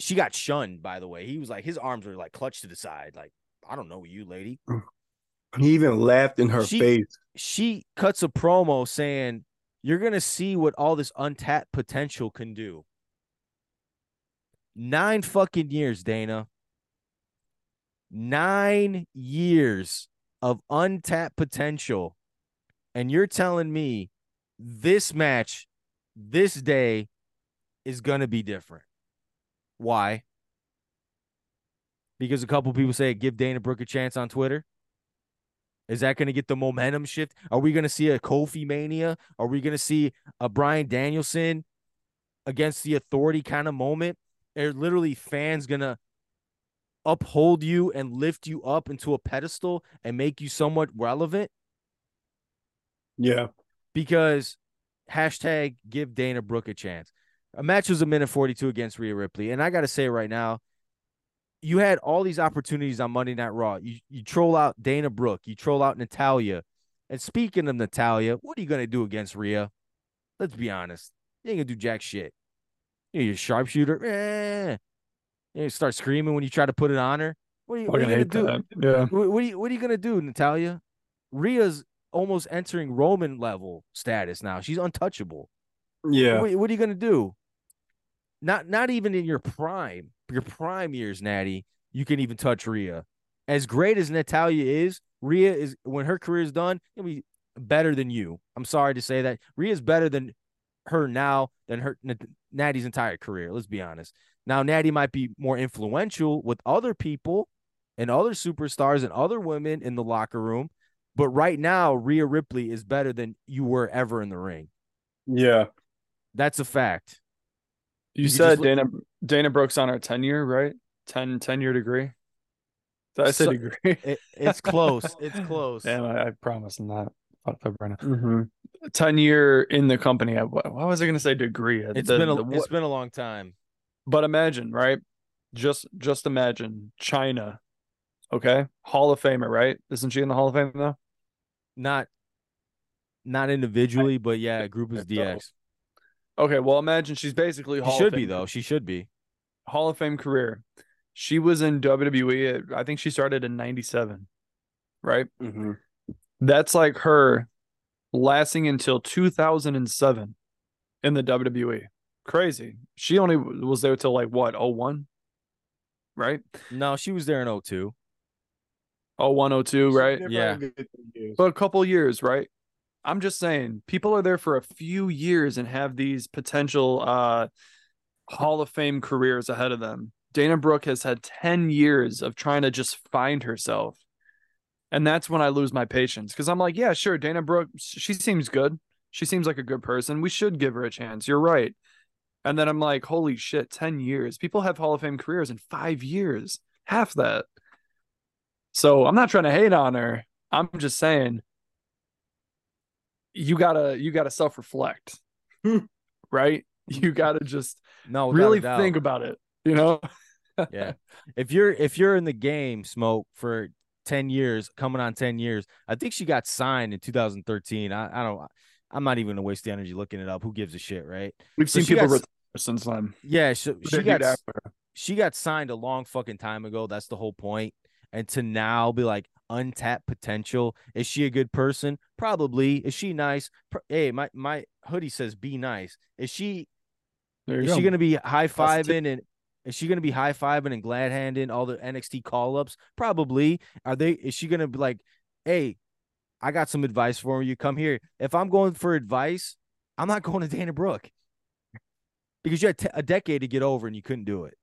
she got shunned, by the way. He was like, his arms were like clutched to the side. Like, I don't know you, lady. He even laughed in her she, face. She cuts a promo saying, you're going to see what all this untapped potential can do. Nine fucking years, Dana. Nine years of untapped potential. And you're telling me this match, this day, is going to be different. Why? Because a couple people say give Dana Brooke a chance on Twitter. Is that going to get the momentum shift? Are we going to see a Kofi Mania? Are we going to see a Bryan Danielson against the authority kind of moment? Are literally fans going to uphold you and lift you up into a pedestal and make you somewhat relevant? Yeah. Because hashtag give Dana Brooke a chance. A match was a minute forty-two against Rhea Ripley. And I got to say right now, you had all these opportunities on Monday Night Raw. You you troll out Dana Brooke. You troll out Natalya. And speaking of Natalya, what are you going to do against Rhea? Let's be honest. You ain't going to do jack shit. You're a sharpshooter. Eh. You start screaming when you try to put it on her. What are you, you going to do? Yeah. What, what are you, what are you going to do, Natalya? Rhea's almost entering Roman level status now. She's untouchable. Yeah. What, what are you going to do? Not not even in your prime, your prime years, Natty, you can even touch Rhea. As great as Natalya is, Rhea is, when her career is done, it'll be better than you. I'm sorry to say that. Rhea's better than her now than her Natty's entire career. Let's be honest. Now, Natty might be more influential with other people and other superstars and other women in the locker room, but right now, Rhea Ripley is better than you were ever in the ring. Yeah. That's a fact. You, you said Dana Dana Brooke's on her ten-year, right? ten, ten-year degree. I said so, degree. it, it's close. It's close. Damn, I, I promise I'm not fucked up right now. Mm-hmm. ten-year in the company. I, why was I going to say degree? It's, the, been a, the, it's been a long time. But imagine, right? Just just imagine China, okay? Hall of Famer, right? Isn't she in the Hall of Fame, though? Not, not individually, I, but yeah, group is D X. So. Okay, well, imagine she's basically Hall of Fame. She should be, though. She should be. Hall of Fame career. She was in W W E. I think she started in ninety-seven, right? Mm-hmm. That's like her lasting until two thousand seven in the W W E. Crazy. She only was there till like, what, oh one? Right? No, she was there in oh two. oh one, oh two, right? Yeah. But a couple years, right? I'm just saying, people are there for a few years and have these potential uh, Hall of Fame careers ahead of them. Dana Brooke has had ten years of trying to just find herself. And that's when I lose my patience, because I'm like, yeah, sure, Dana Brooke, she seems good. She seems like a good person. We should give her a chance. You're right. And then I'm like, holy shit, ten years. People have Hall of Fame careers in five years. Half that. So I'm not trying to hate on her. I'm just saying you gotta you gotta self-reflect. Right? You gotta just no, really think about it, you know? Yeah. If you're if you're in the game, Smoke, for ten years, coming on ten years, I think she got signed in two thousand thirteen. I, I don't I'm not even gonna waste the energy looking it up. Who gives a shit, right? We've so seen people got, since then. Yeah, so she got she got signed a long fucking time ago. That's the whole point. And to now be like untapped potential. Is she a good person? Probably. Is she nice? Hey, my my hoodie says be nice. Is she there is go. she gonna be high fiving and is she gonna be high fiving and glad handing all the N X T call ups? Probably. Are they is she gonna be like, hey, I got some advice for you. Come here. If I'm going for advice, I'm not going to Dana Brooke because you had t- a decade to get over and you couldn't do it.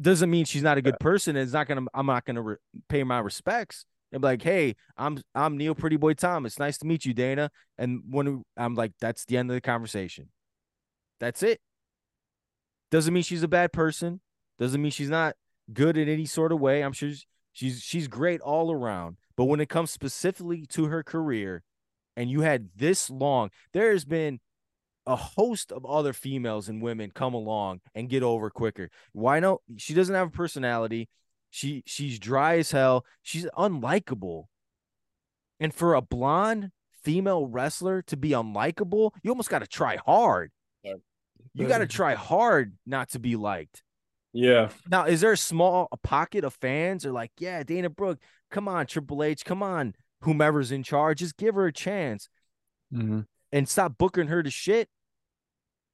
Doesn't mean she's not a good person. And it's not going to, I'm not going to re- pay my respects and be like, hey, I'm, I'm Neil Pretty Boy Thomas. Nice to meet you, Dana. And when I'm like, that's the end of the conversation. That's it. Doesn't mean she's a bad person. Doesn't mean she's not good in any sort of way. I'm sure she's, she's, she's great all around. But when it comes specifically to her career, and you had this long, there has been a host of other females and women come along and get over quicker. Why not? She doesn't have a personality. She she's dry as hell. She's unlikable. And for a blonde female wrestler to be unlikable, you almost got to try hard. Yeah. You got to try hard not to be liked. Yeah. Now, is there a small a pocket of fans are like, yeah, Dana Brooke, come on, Triple H, come on, whomever's in charge, just give her a chance, mm-hmm. and stop booking her to shit.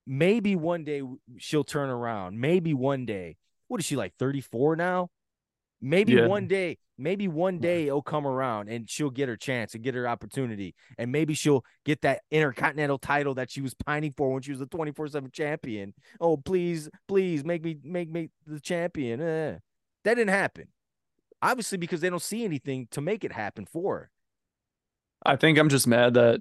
Maybe one day she'll turn around. Maybe one day. What is she, like thirty-four now? Maybe yeah. one day, maybe one day it'll come around and she'll get her chance and get her opportunity. And maybe she'll get that Intercontinental title that she was pining for when she was the twenty-four seven champion. Oh, please, please make me make me the champion. Eh. That didn't happen. Obviously, because they don't see anything to make it happen for her. I think I'm just mad that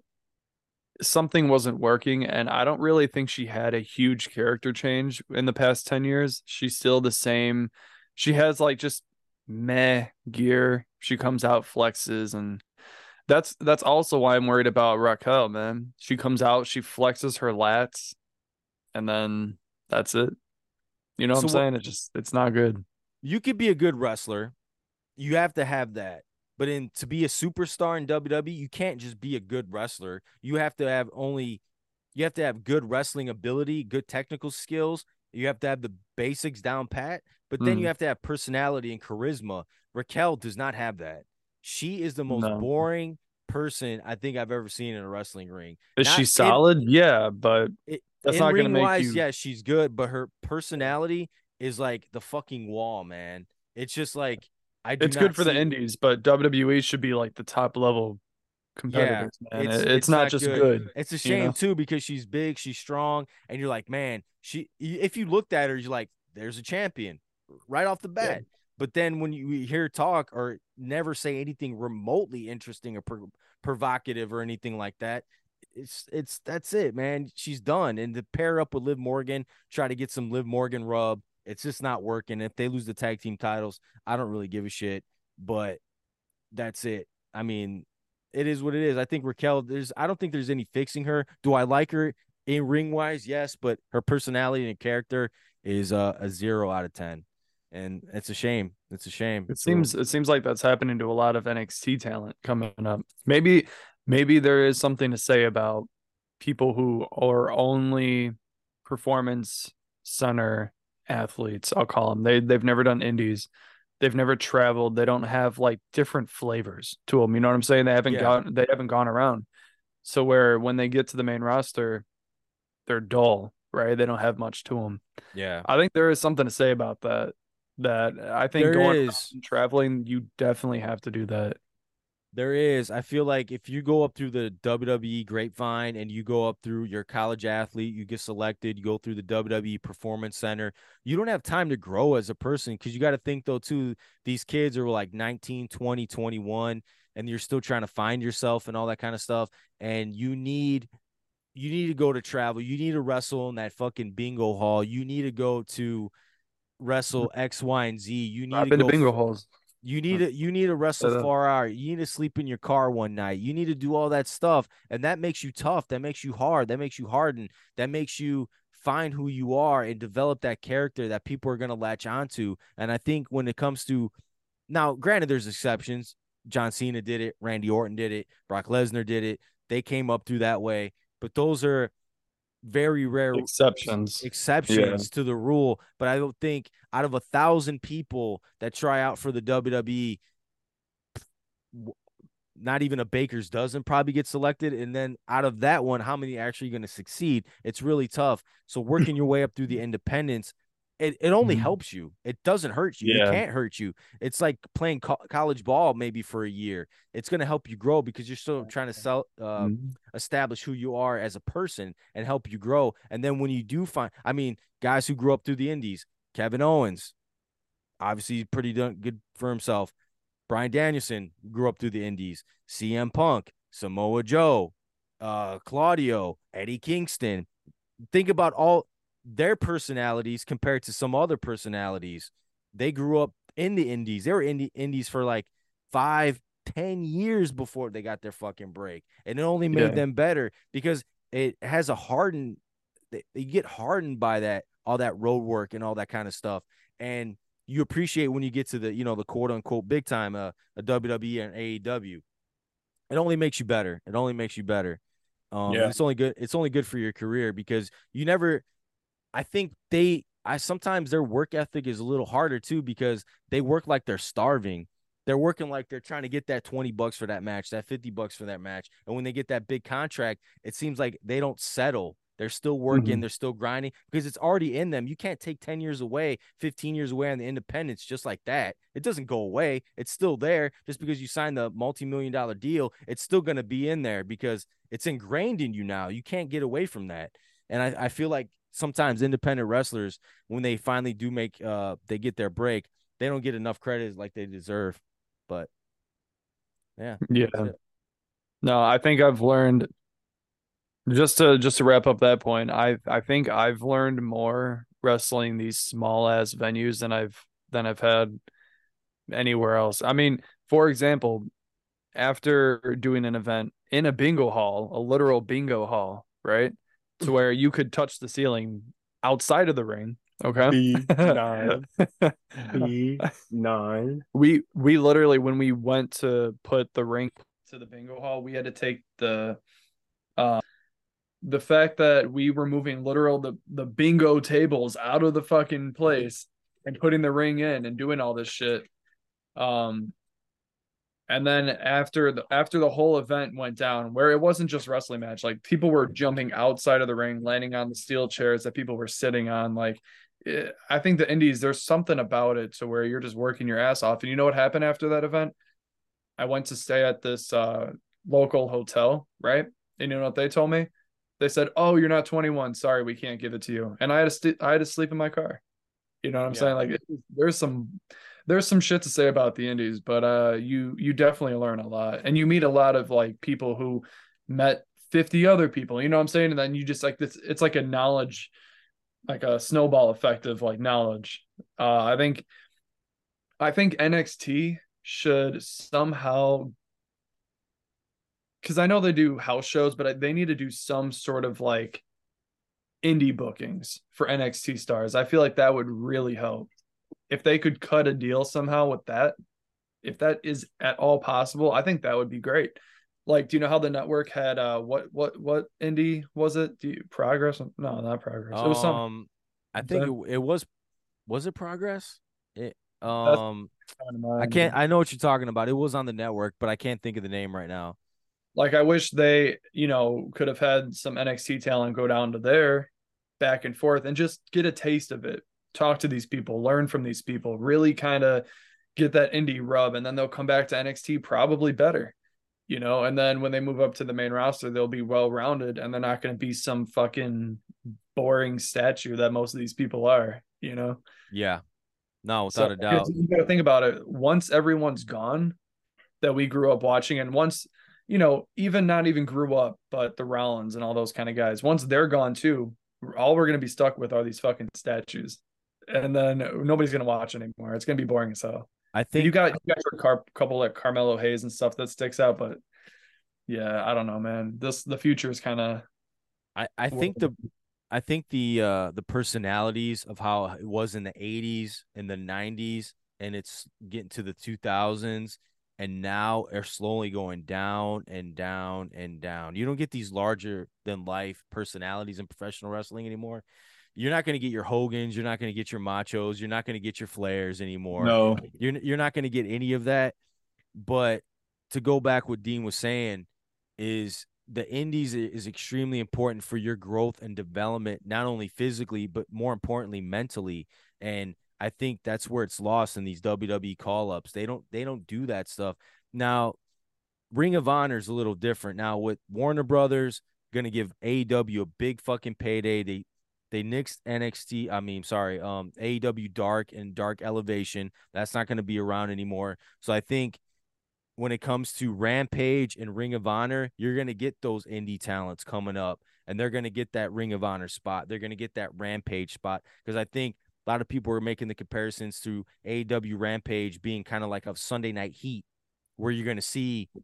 something wasn't working, and I don't really think she had a huge character change in the past ten years. She's still the same. She has like just meh gear. She comes out, flexes, and that's that's also why I'm worried about Raquel, man. She comes out, she flexes her lats, and then that's it. You know what so I'm saying? It just it's not good. You could be a good wrestler. You have to have that. But in to be a superstar in W W E, you can't just be a good wrestler. You have to have only you have to have good wrestling ability, good technical skills. You have to have the basics down pat, but then mm. you have to have personality and charisma. Raquel does not have that. She is the most no. boring person I think I've ever seen in a wrestling ring. Is not she solid? In, yeah, but it, that's not going to make wise, you. Yeah, she's good, but her personality is like the fucking wall, man. It's just like I do it's good for the indies, but W W E should be like the top level competitors. Yeah, man. It's, it's, it's not, not just good. good. It's a shame, you know? Too, because she's big, she's strong, and you're like, man, she. If you looked at her, you're like, there's a champion right off the bat. Yeah. But then when you hear her talk or never say anything remotely interesting or pro- provocative or anything like that, it's it's that's it, man. She's done. And to pair up with Liv Morgan, try to get some Liv Morgan rub. It's just not working. If they lose the tag team titles, I don't really give a shit, but that's it. I mean, it is what it is. I think Raquel, there's, I don't think there's any fixing her. Do I like her in ring wise? Yes, but her personality and character is uh, a zero out of ten. And it's a shame. It's a shame. It seems, it seems like that's happening to a lot of N X T talent coming up. Maybe, maybe there is something to say about people who are only performance center athletes, I'll call them. They they've never done indies, they've never traveled, they don't have like different flavors to them. You know what I'm saying? They haven't yeah. gone they haven't gone around. So where when they get to the main roster, they're dull, right? They don't have much to them. Yeah, I think there is something to say about that. That I think there going is. Traveling, you definitely have to do that. There is. I feel like if you go up through the W W E grapevine and you go up through your college athlete, you get selected, you go through the W W E Performance Center, you don't have time to grow as a person, because you got to think, though, too, these kids are like nineteen, twenty, twenty-one, and you're still trying to find yourself and all that kind of stuff. And you need you need to go to travel. You need to wrestle in that fucking bingo hall. You need to go to wrestle X, Y, and Z. You need I've to been go to bingo for- halls. You need to you need to wrestle far out. You need to sleep in your car one night. You need to do all that stuff, and that makes you tough. That makes you hard. That makes you hardened. That makes you find who you are and develop that character that people are going to latch onto. And I think when it comes to now, granted, there's exceptions. John Cena did it. Randy Orton did it. Brock Lesnar did it. They came up through that way, but those are very rare exceptions exceptions yeah. to the rule. But I don't think out of a thousand people that try out for the W W E, not even a baker's dozen probably get selected. And then out of that one, how many are actually going to succeed? It's really tough. So working your way up through the independents, it, it only mm-hmm. helps you. It doesn't hurt you. Yeah. It can't hurt you. It's like playing co- college ball maybe for a year. It's going to help you grow because you're still trying to sell, uh, mm-hmm. establish who you are as a person and help you grow. And then when you do find, I mean, guys who grew up through the indies, Kevin Owens, obviously pretty done, good for himself. Bryan Danielson grew up through the indies. C M Punk, Samoa Joe, uh, Claudio, Eddie Kingston. Think about all their personalities compared to some other personalities. They grew up in the indies. They were in the indies for like five, ten years before they got their fucking break. And it only made yeah. them better because it has a hardened, they, they get hardened by that, all that road work and all that kind of stuff. And you appreciate when you get to the, you know, the quote unquote big time, uh, a W W E and A E W. It only makes you better. It only makes you better. Um, yeah. It's only good. It's only good for your career because you never, I think they, I sometimes their work ethic is a little harder too, because they work like they're starving. They're working like they're trying to get that twenty bucks for that match, that fifty bucks for that match. And when they get that big contract, it seems like they don't settle. They're still working. Mm-hmm. They're still grinding because it's already in them. You can't take ten years away, fifteen years away on the independence just like that. It doesn't go away. It's still there. Just because you signed the multi-million dollar deal, it's still going to be in there because it's ingrained in you now. You can't get away from that. And I, I feel like sometimes independent wrestlers, when they finally do make, uh, they get their break, they don't get enough credit like they deserve. But yeah, yeah. No, I think I've learned. Just to just to wrap up that point, I I think I've learned more wrestling these small ass venues than I've than I've had anywhere else. I mean, for example, after doing an event in a bingo hall, a literal bingo hall, right? To where you could touch the ceiling outside of the ring. Okay. B nine. B nine. We we literally, when we went to put the ring to the bingo hall, we had to take the uh the fact that we were moving literal the, the bingo tables out of the fucking place and putting the ring in and doing all this shit. Um and then after the after the whole event went down, where it wasn't just wrestling match, like people were jumping outside of the ring, landing on the steel chairs that people were sitting on. Like it, I think the indies, there's something about it to where you're just working your ass off. And you know what happened after that event? I went to stay at this uh local hotel, right? And you know what they told me? They said, "Oh, you're not twenty-one. Sorry, we can't give it to you." And I had to st- I had to sleep in my car. You know what I'm yeah. saying? Like, it, there's some there's some shit to say about the indies, but uh, you you definitely learn a lot, and you meet a lot of like people who met fifty other people. You know what I'm saying? And then you just like this. It's like a knowledge, like a snowball effect of like knowledge. Uh, I think I think N X T should somehow. Because I know they do house shows, but they need to do some sort of like indie bookings for N X T stars. I feel like that would really help if they could cut a deal somehow with that. If that is at all possible, I think that would be great. Like, do you know how the network had uh, what what what indie was it? Do you, Progress? No, not Progress. It was something. Um, I think that, it, it was. Was it Progress? It um, I can't. I know what you're talking about. It was on the network, but I can't think of the name right now. Like, I wish they, you know, could have had some N X T talent go down to there back and forth and just get a taste of it. Talk to these people, learn from these people, really kind of get that indie rub. And then they'll come back to N X T probably better. you know, and then when they move up to the main roster, they'll be well-rounded, and they're not going to be some fucking boring statue that most of these people are, you know? Yeah. No, without so, a doubt. You got to think about it. Once everyone's gone that we grew up watching, and once, you know, even not even grew up, but the Rollins and all those kind of guys, once they're gone too, all we're going to be stuck with are these fucking statues. And then nobody's going to watch anymore. It's going to be boring as hell. I think you got you guys are a car, couple like Carmelo Hayes and stuff that sticks out, but yeah, I don't know, man. This the future is kind of. I, I think the I think the uh, the personalities of how it was in the eighties and the nineties, and it's getting to the two thousands, and now are slowly going down and down and down. You don't get these larger than life personalities in professional wrestling anymore. You're not going to get your Hogans. You're not going to get your Machos. You're not going to get your Flairs anymore. No, you're you're not going to get any of that. But to go back what Dean was saying is the indies is extremely important for your growth and development, not only physically, but more importantly, mentally. And I think that's where it's lost in these W W E call-ups. They don't, they don't do that stuff. Now, Ring of Honor is a little different. Now with Warner Brothers going to give A E W a big fucking payday. They, They nixed N X T, I mean, sorry, um, A E W Dark and Dark Elevation. That's not going to be around anymore. So I think when it comes to Rampage and Ring of Honor, you're going to get those indie talents coming up, and they're going to get that Ring of Honor spot. They're going to get that Rampage spot, because I think a lot of people are making the comparisons to A E W Rampage being kind of like a Sunday Night Heat, where you're going to see –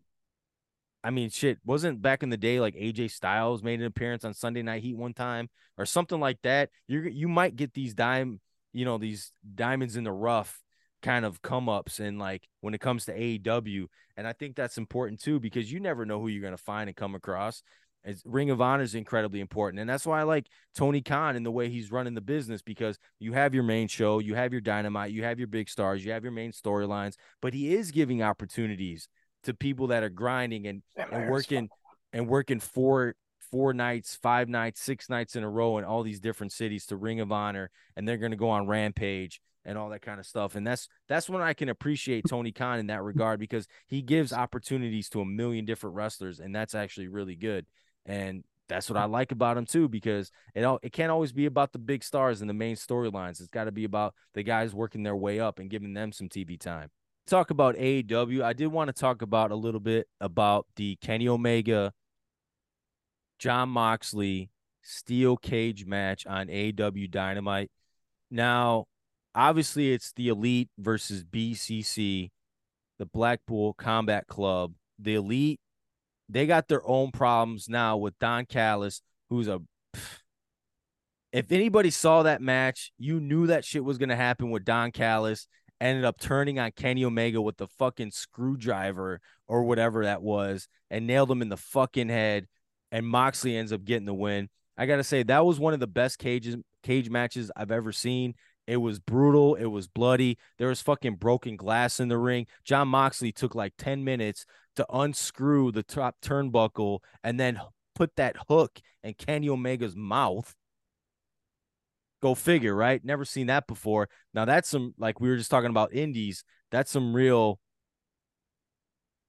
I mean, shit, wasn't back in the day like A J Styles made an appearance on Sunday Night Heat one time or something like that? You you might get these dime, you know, these diamonds in the rough kind of come ups, and like when it comes to A E W, and I think that's important too, because you never know who you're gonna find and come across. As Ring of Honor is incredibly important, and that's why I like Tony Khan and the way he's running the business, because you have your main show, you have your Dynamite, you have your big stars, you have your main storylines, but he is giving opportunities to people that are grinding and, and working and working four four nights, five nights, six nights in a row in all these different cities to Ring of Honor, and they're going to go on Rampage and all that kind of stuff. And that's that's when I can appreciate Tony Khan in that regard, because he gives opportunities to a million different wrestlers, and that's actually really good. And that's what I like about him too, because it all, it can't always be about the big stars and the main storylines. It's got to be about the guys working their way up and giving them some T V time. Talk about A E W. I did want to talk about a little bit about the Kenny Omega, Jon Moxley steel cage match on A E W Dynamite. Now, obviously, it's the Elite versus B C C, the Blackpool Combat Club. The Elite, they got their own problems now with Don Callis, who's a. If anybody saw that match, you knew that shit was going to happen with Don Callis. Ended up turning on Kenny Omega with the fucking screwdriver or whatever that was, and nailed him in the fucking head, and Moxley ends up getting the win. I got to say, that was one of the best cages, cage matches I've ever seen. It was brutal. It was bloody. There was fucking broken glass in the ring. Jon Moxley took like ten minutes to unscrew the top turnbuckle and then put that hook in Kenny Omega's mouth. Go figure, right? Never seen that before. Now, that's some, like we were just talking about indies, that's some real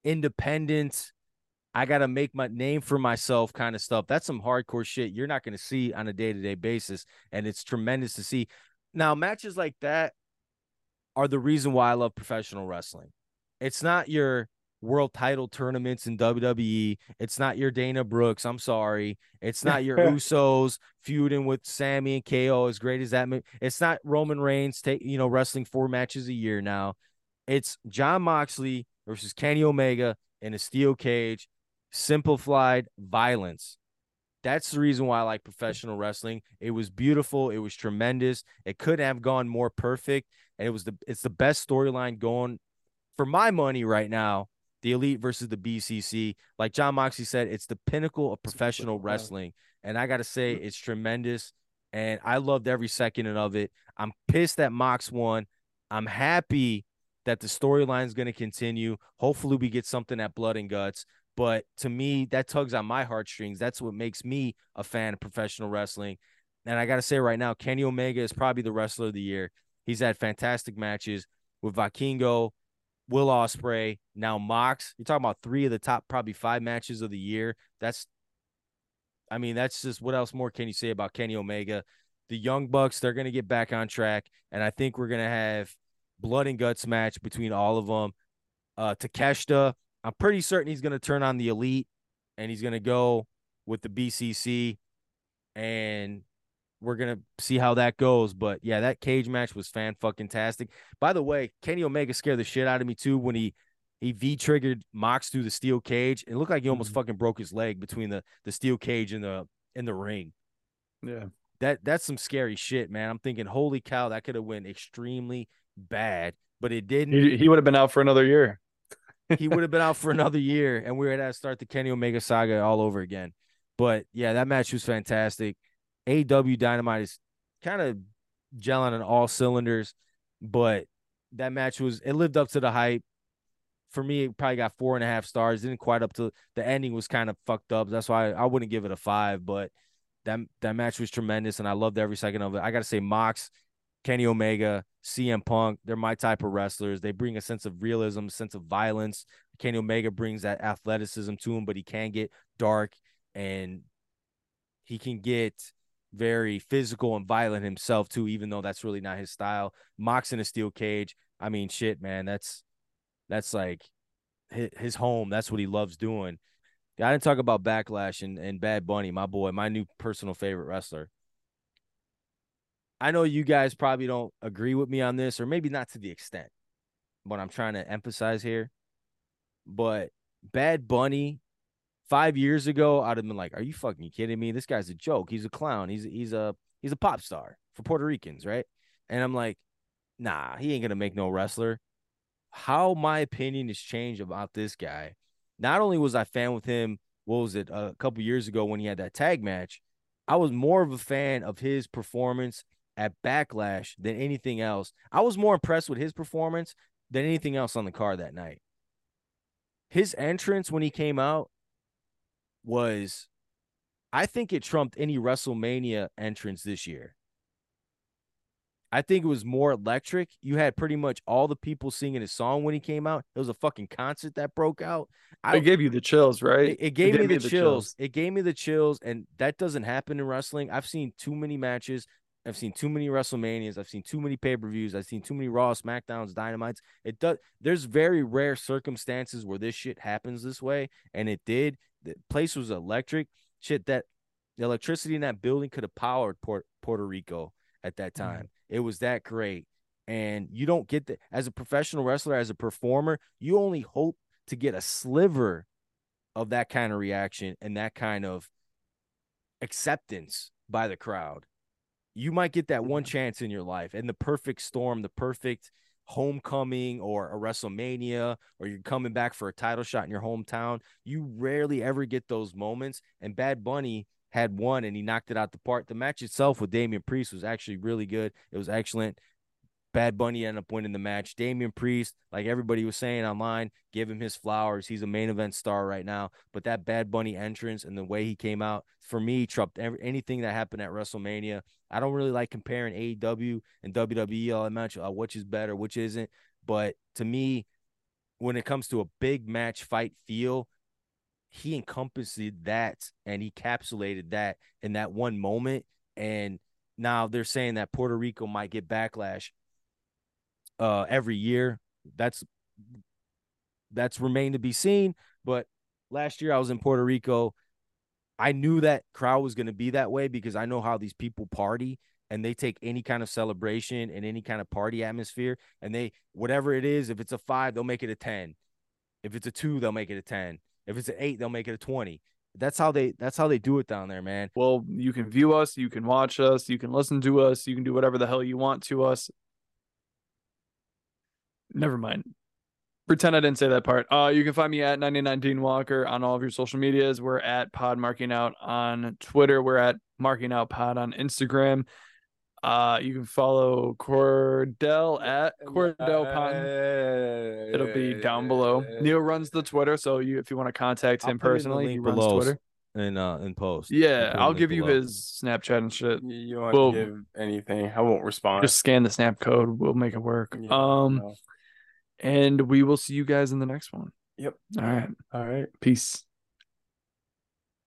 independent, I got to make my name for myself kind of stuff. That's some hardcore shit you're not going to see on a day-to-day basis, and it's tremendous to see. Now, matches like that are the reason why I love professional wrestling. It's not your world title tournaments in W W E. It's not your Dana Brooks. I'm sorry. It's not your Usos feuding with Sami and K O, as great as that. It's not Roman Reigns take, you know, wrestling four matches a year now. It's Jon Moxley versus Kenny Omega in a steel cage, simplified violence. That's the reason why I like professional wrestling. It was beautiful. It was tremendous. It couldn't have gone more perfect. And it was the, it's the best storyline going for my money right now. The Elite versus the B C C. Like Jon Moxley said, it's the pinnacle of professional wrestling. And I got to say, it's tremendous. And I loved every second of it. I'm pissed that Mox won. I'm happy that the storyline is going to continue. Hopefully we get something at Blood and Guts. But to me, that tugs on my heartstrings. That's what makes me a fan of professional wrestling. And I got to say right now, Kenny Omega is probably the wrestler of the year. He's had fantastic matches with Vikingo, Will Ospreay, now Mox. You're talking about three of the top probably five matches of the year. That's, I mean, that's just, what else more can you say about Kenny Omega? The Young Bucks, they're going to get back on track, and I think we're going to have blood and guts match between all of them. Uh, Takeshita, I'm pretty certain he's going to turn on the Elite, and he's going to go with the B C C, and we're going to see how that goes. But, yeah, that cage match was fan-fucking-tastic. By the way, Kenny Omega scared the shit out of me, too, when he, he V-triggered Mox through the steel cage. It looked like he almost mm-hmm. fucking broke his leg between the, the steel cage and the and the ring. Yeah. that That's some scary shit, man. I'm thinking, holy cow, that could have went extremely bad, but it didn't. He, he would have been out for another year. He would have been out for another year, and we were going to start the Kenny Omega saga all over again. But, yeah, that match was fantastic. A E W Dynamite is kind of gelling on all cylinders, but that match was – it lived up to the hype. For me, it probably got four and a half stars. Didn't quite up to – the ending was kind of fucked up. That's why I, I wouldn't give it a five, but that, that match was tremendous, and I loved every second of it. I got to say Mox, Kenny Omega, C M Punk, they're my type of wrestlers. They bring a sense of realism, a sense of violence. Kenny Omega brings that athleticism to him, but he can get dark and he can get very physical and violent himself too, even though that's really not his style. Mox in a steel cage. I mean, shit, man, that's that's like his home. That's what he loves doing. I didn't talk about Backlash and, and Bad Bunny, my boy, my new personal favorite wrestler. I know you guys probably don't agree with me on this, or maybe not to the extent what I'm trying to emphasize here, but Bad Bunny five years ago, I'd have been like, are you fucking kidding me? This guy's a joke. He's a clown. He's, he's a, he's a pop star for Puerto Ricans. Right. And I'm like, nah, he ain't going to make no wrestler. How my opinion has changed about this guy. Not only was I fan with him, what was it? A couple years ago when he had that tag match, I was more of a fan of his performance at Backlash than anything else. I was more impressed with his performance than anything else on the card that night. His entrance when he came out was, I think it trumped any WrestleMania entrance this year. I think it was more electric. You had pretty much all the people singing his song when he came out. It was a fucking concert that broke out. I, it gave you the chills, right? It, it gave, it gave me, me the, the chills. chills. It gave me the chills, and that doesn't happen in wrestling. I've seen too many matches. I've seen too many WrestleManias. I've seen too many pay-per-views. I've seen too many Raw, SmackDowns, Dynamites. It does. There's very rare circumstances where this shit happens this way, and it did. The place was electric. Shit, that the electricity in that building could have powered Port, Puerto Rico at that time. Mm-hmm. It was that great, and you don't get that as a professional wrestler, as a performer. You only hope to get a sliver of that kind of reaction and that kind of acceptance by the crowd. You might get that one chance in your life, and the perfect storm, the perfect homecoming or a WrestleMania, or you're coming back for a title shot in your hometown. You rarely ever get those moments, and Bad Bunny had one, and he knocked it out the park. The match itself with Damian Priest was actually really good. It was excellent. Bad Bunny ended up winning the match. Damian Priest, like everybody was saying online, give him his flowers. He's a main event star right now. But that Bad Bunny entrance and the way he came out, for me, trumped every, anything that happened at WrestleMania. I don't really like comparing A E W and W W E all that much, uh, which is better, which isn't. But to me, when it comes to a big match fight feel, he encompassed that and he encapsulated that in that one moment. And now they're saying that Puerto Rico might get Backlash Uh, every year. That's that's remained to be seen. But last year I was in Puerto Rico. I knew that crowd was going to be that way because I know how these people party, and they take any kind of celebration and any kind of party atmosphere, and they, whatever it is, if it's a five, they'll make it a ten. If it's a two, they'll make it a ten. If it's an eight, they'll make it a twenty. That's how they that's how they do it down there, man. Well, you can view us, you can watch us, you can listen to us, you can do whatever the hell you want to us. Never mind. Pretend I didn't say that part. Uh, you can find me at ninety-nine Dean Walker on all of your social medias. We're at Pod Marking Out on Twitter. We're at Marking Out Pod on Instagram. Uh, you can follow Cordell at Cordell Pod. It'll be down below. Neil runs the Twitter, so you if you want to contact him personally, he runs Twitter. And uh, in post, yeah, I'll give you his Snapchat and shit. You don't have we'll, to give anything. I won't respond. Just scan the Snap code. We'll make it work. Yeah, um. And we will see you guys in the next one. Yep. All right. All right. Peace.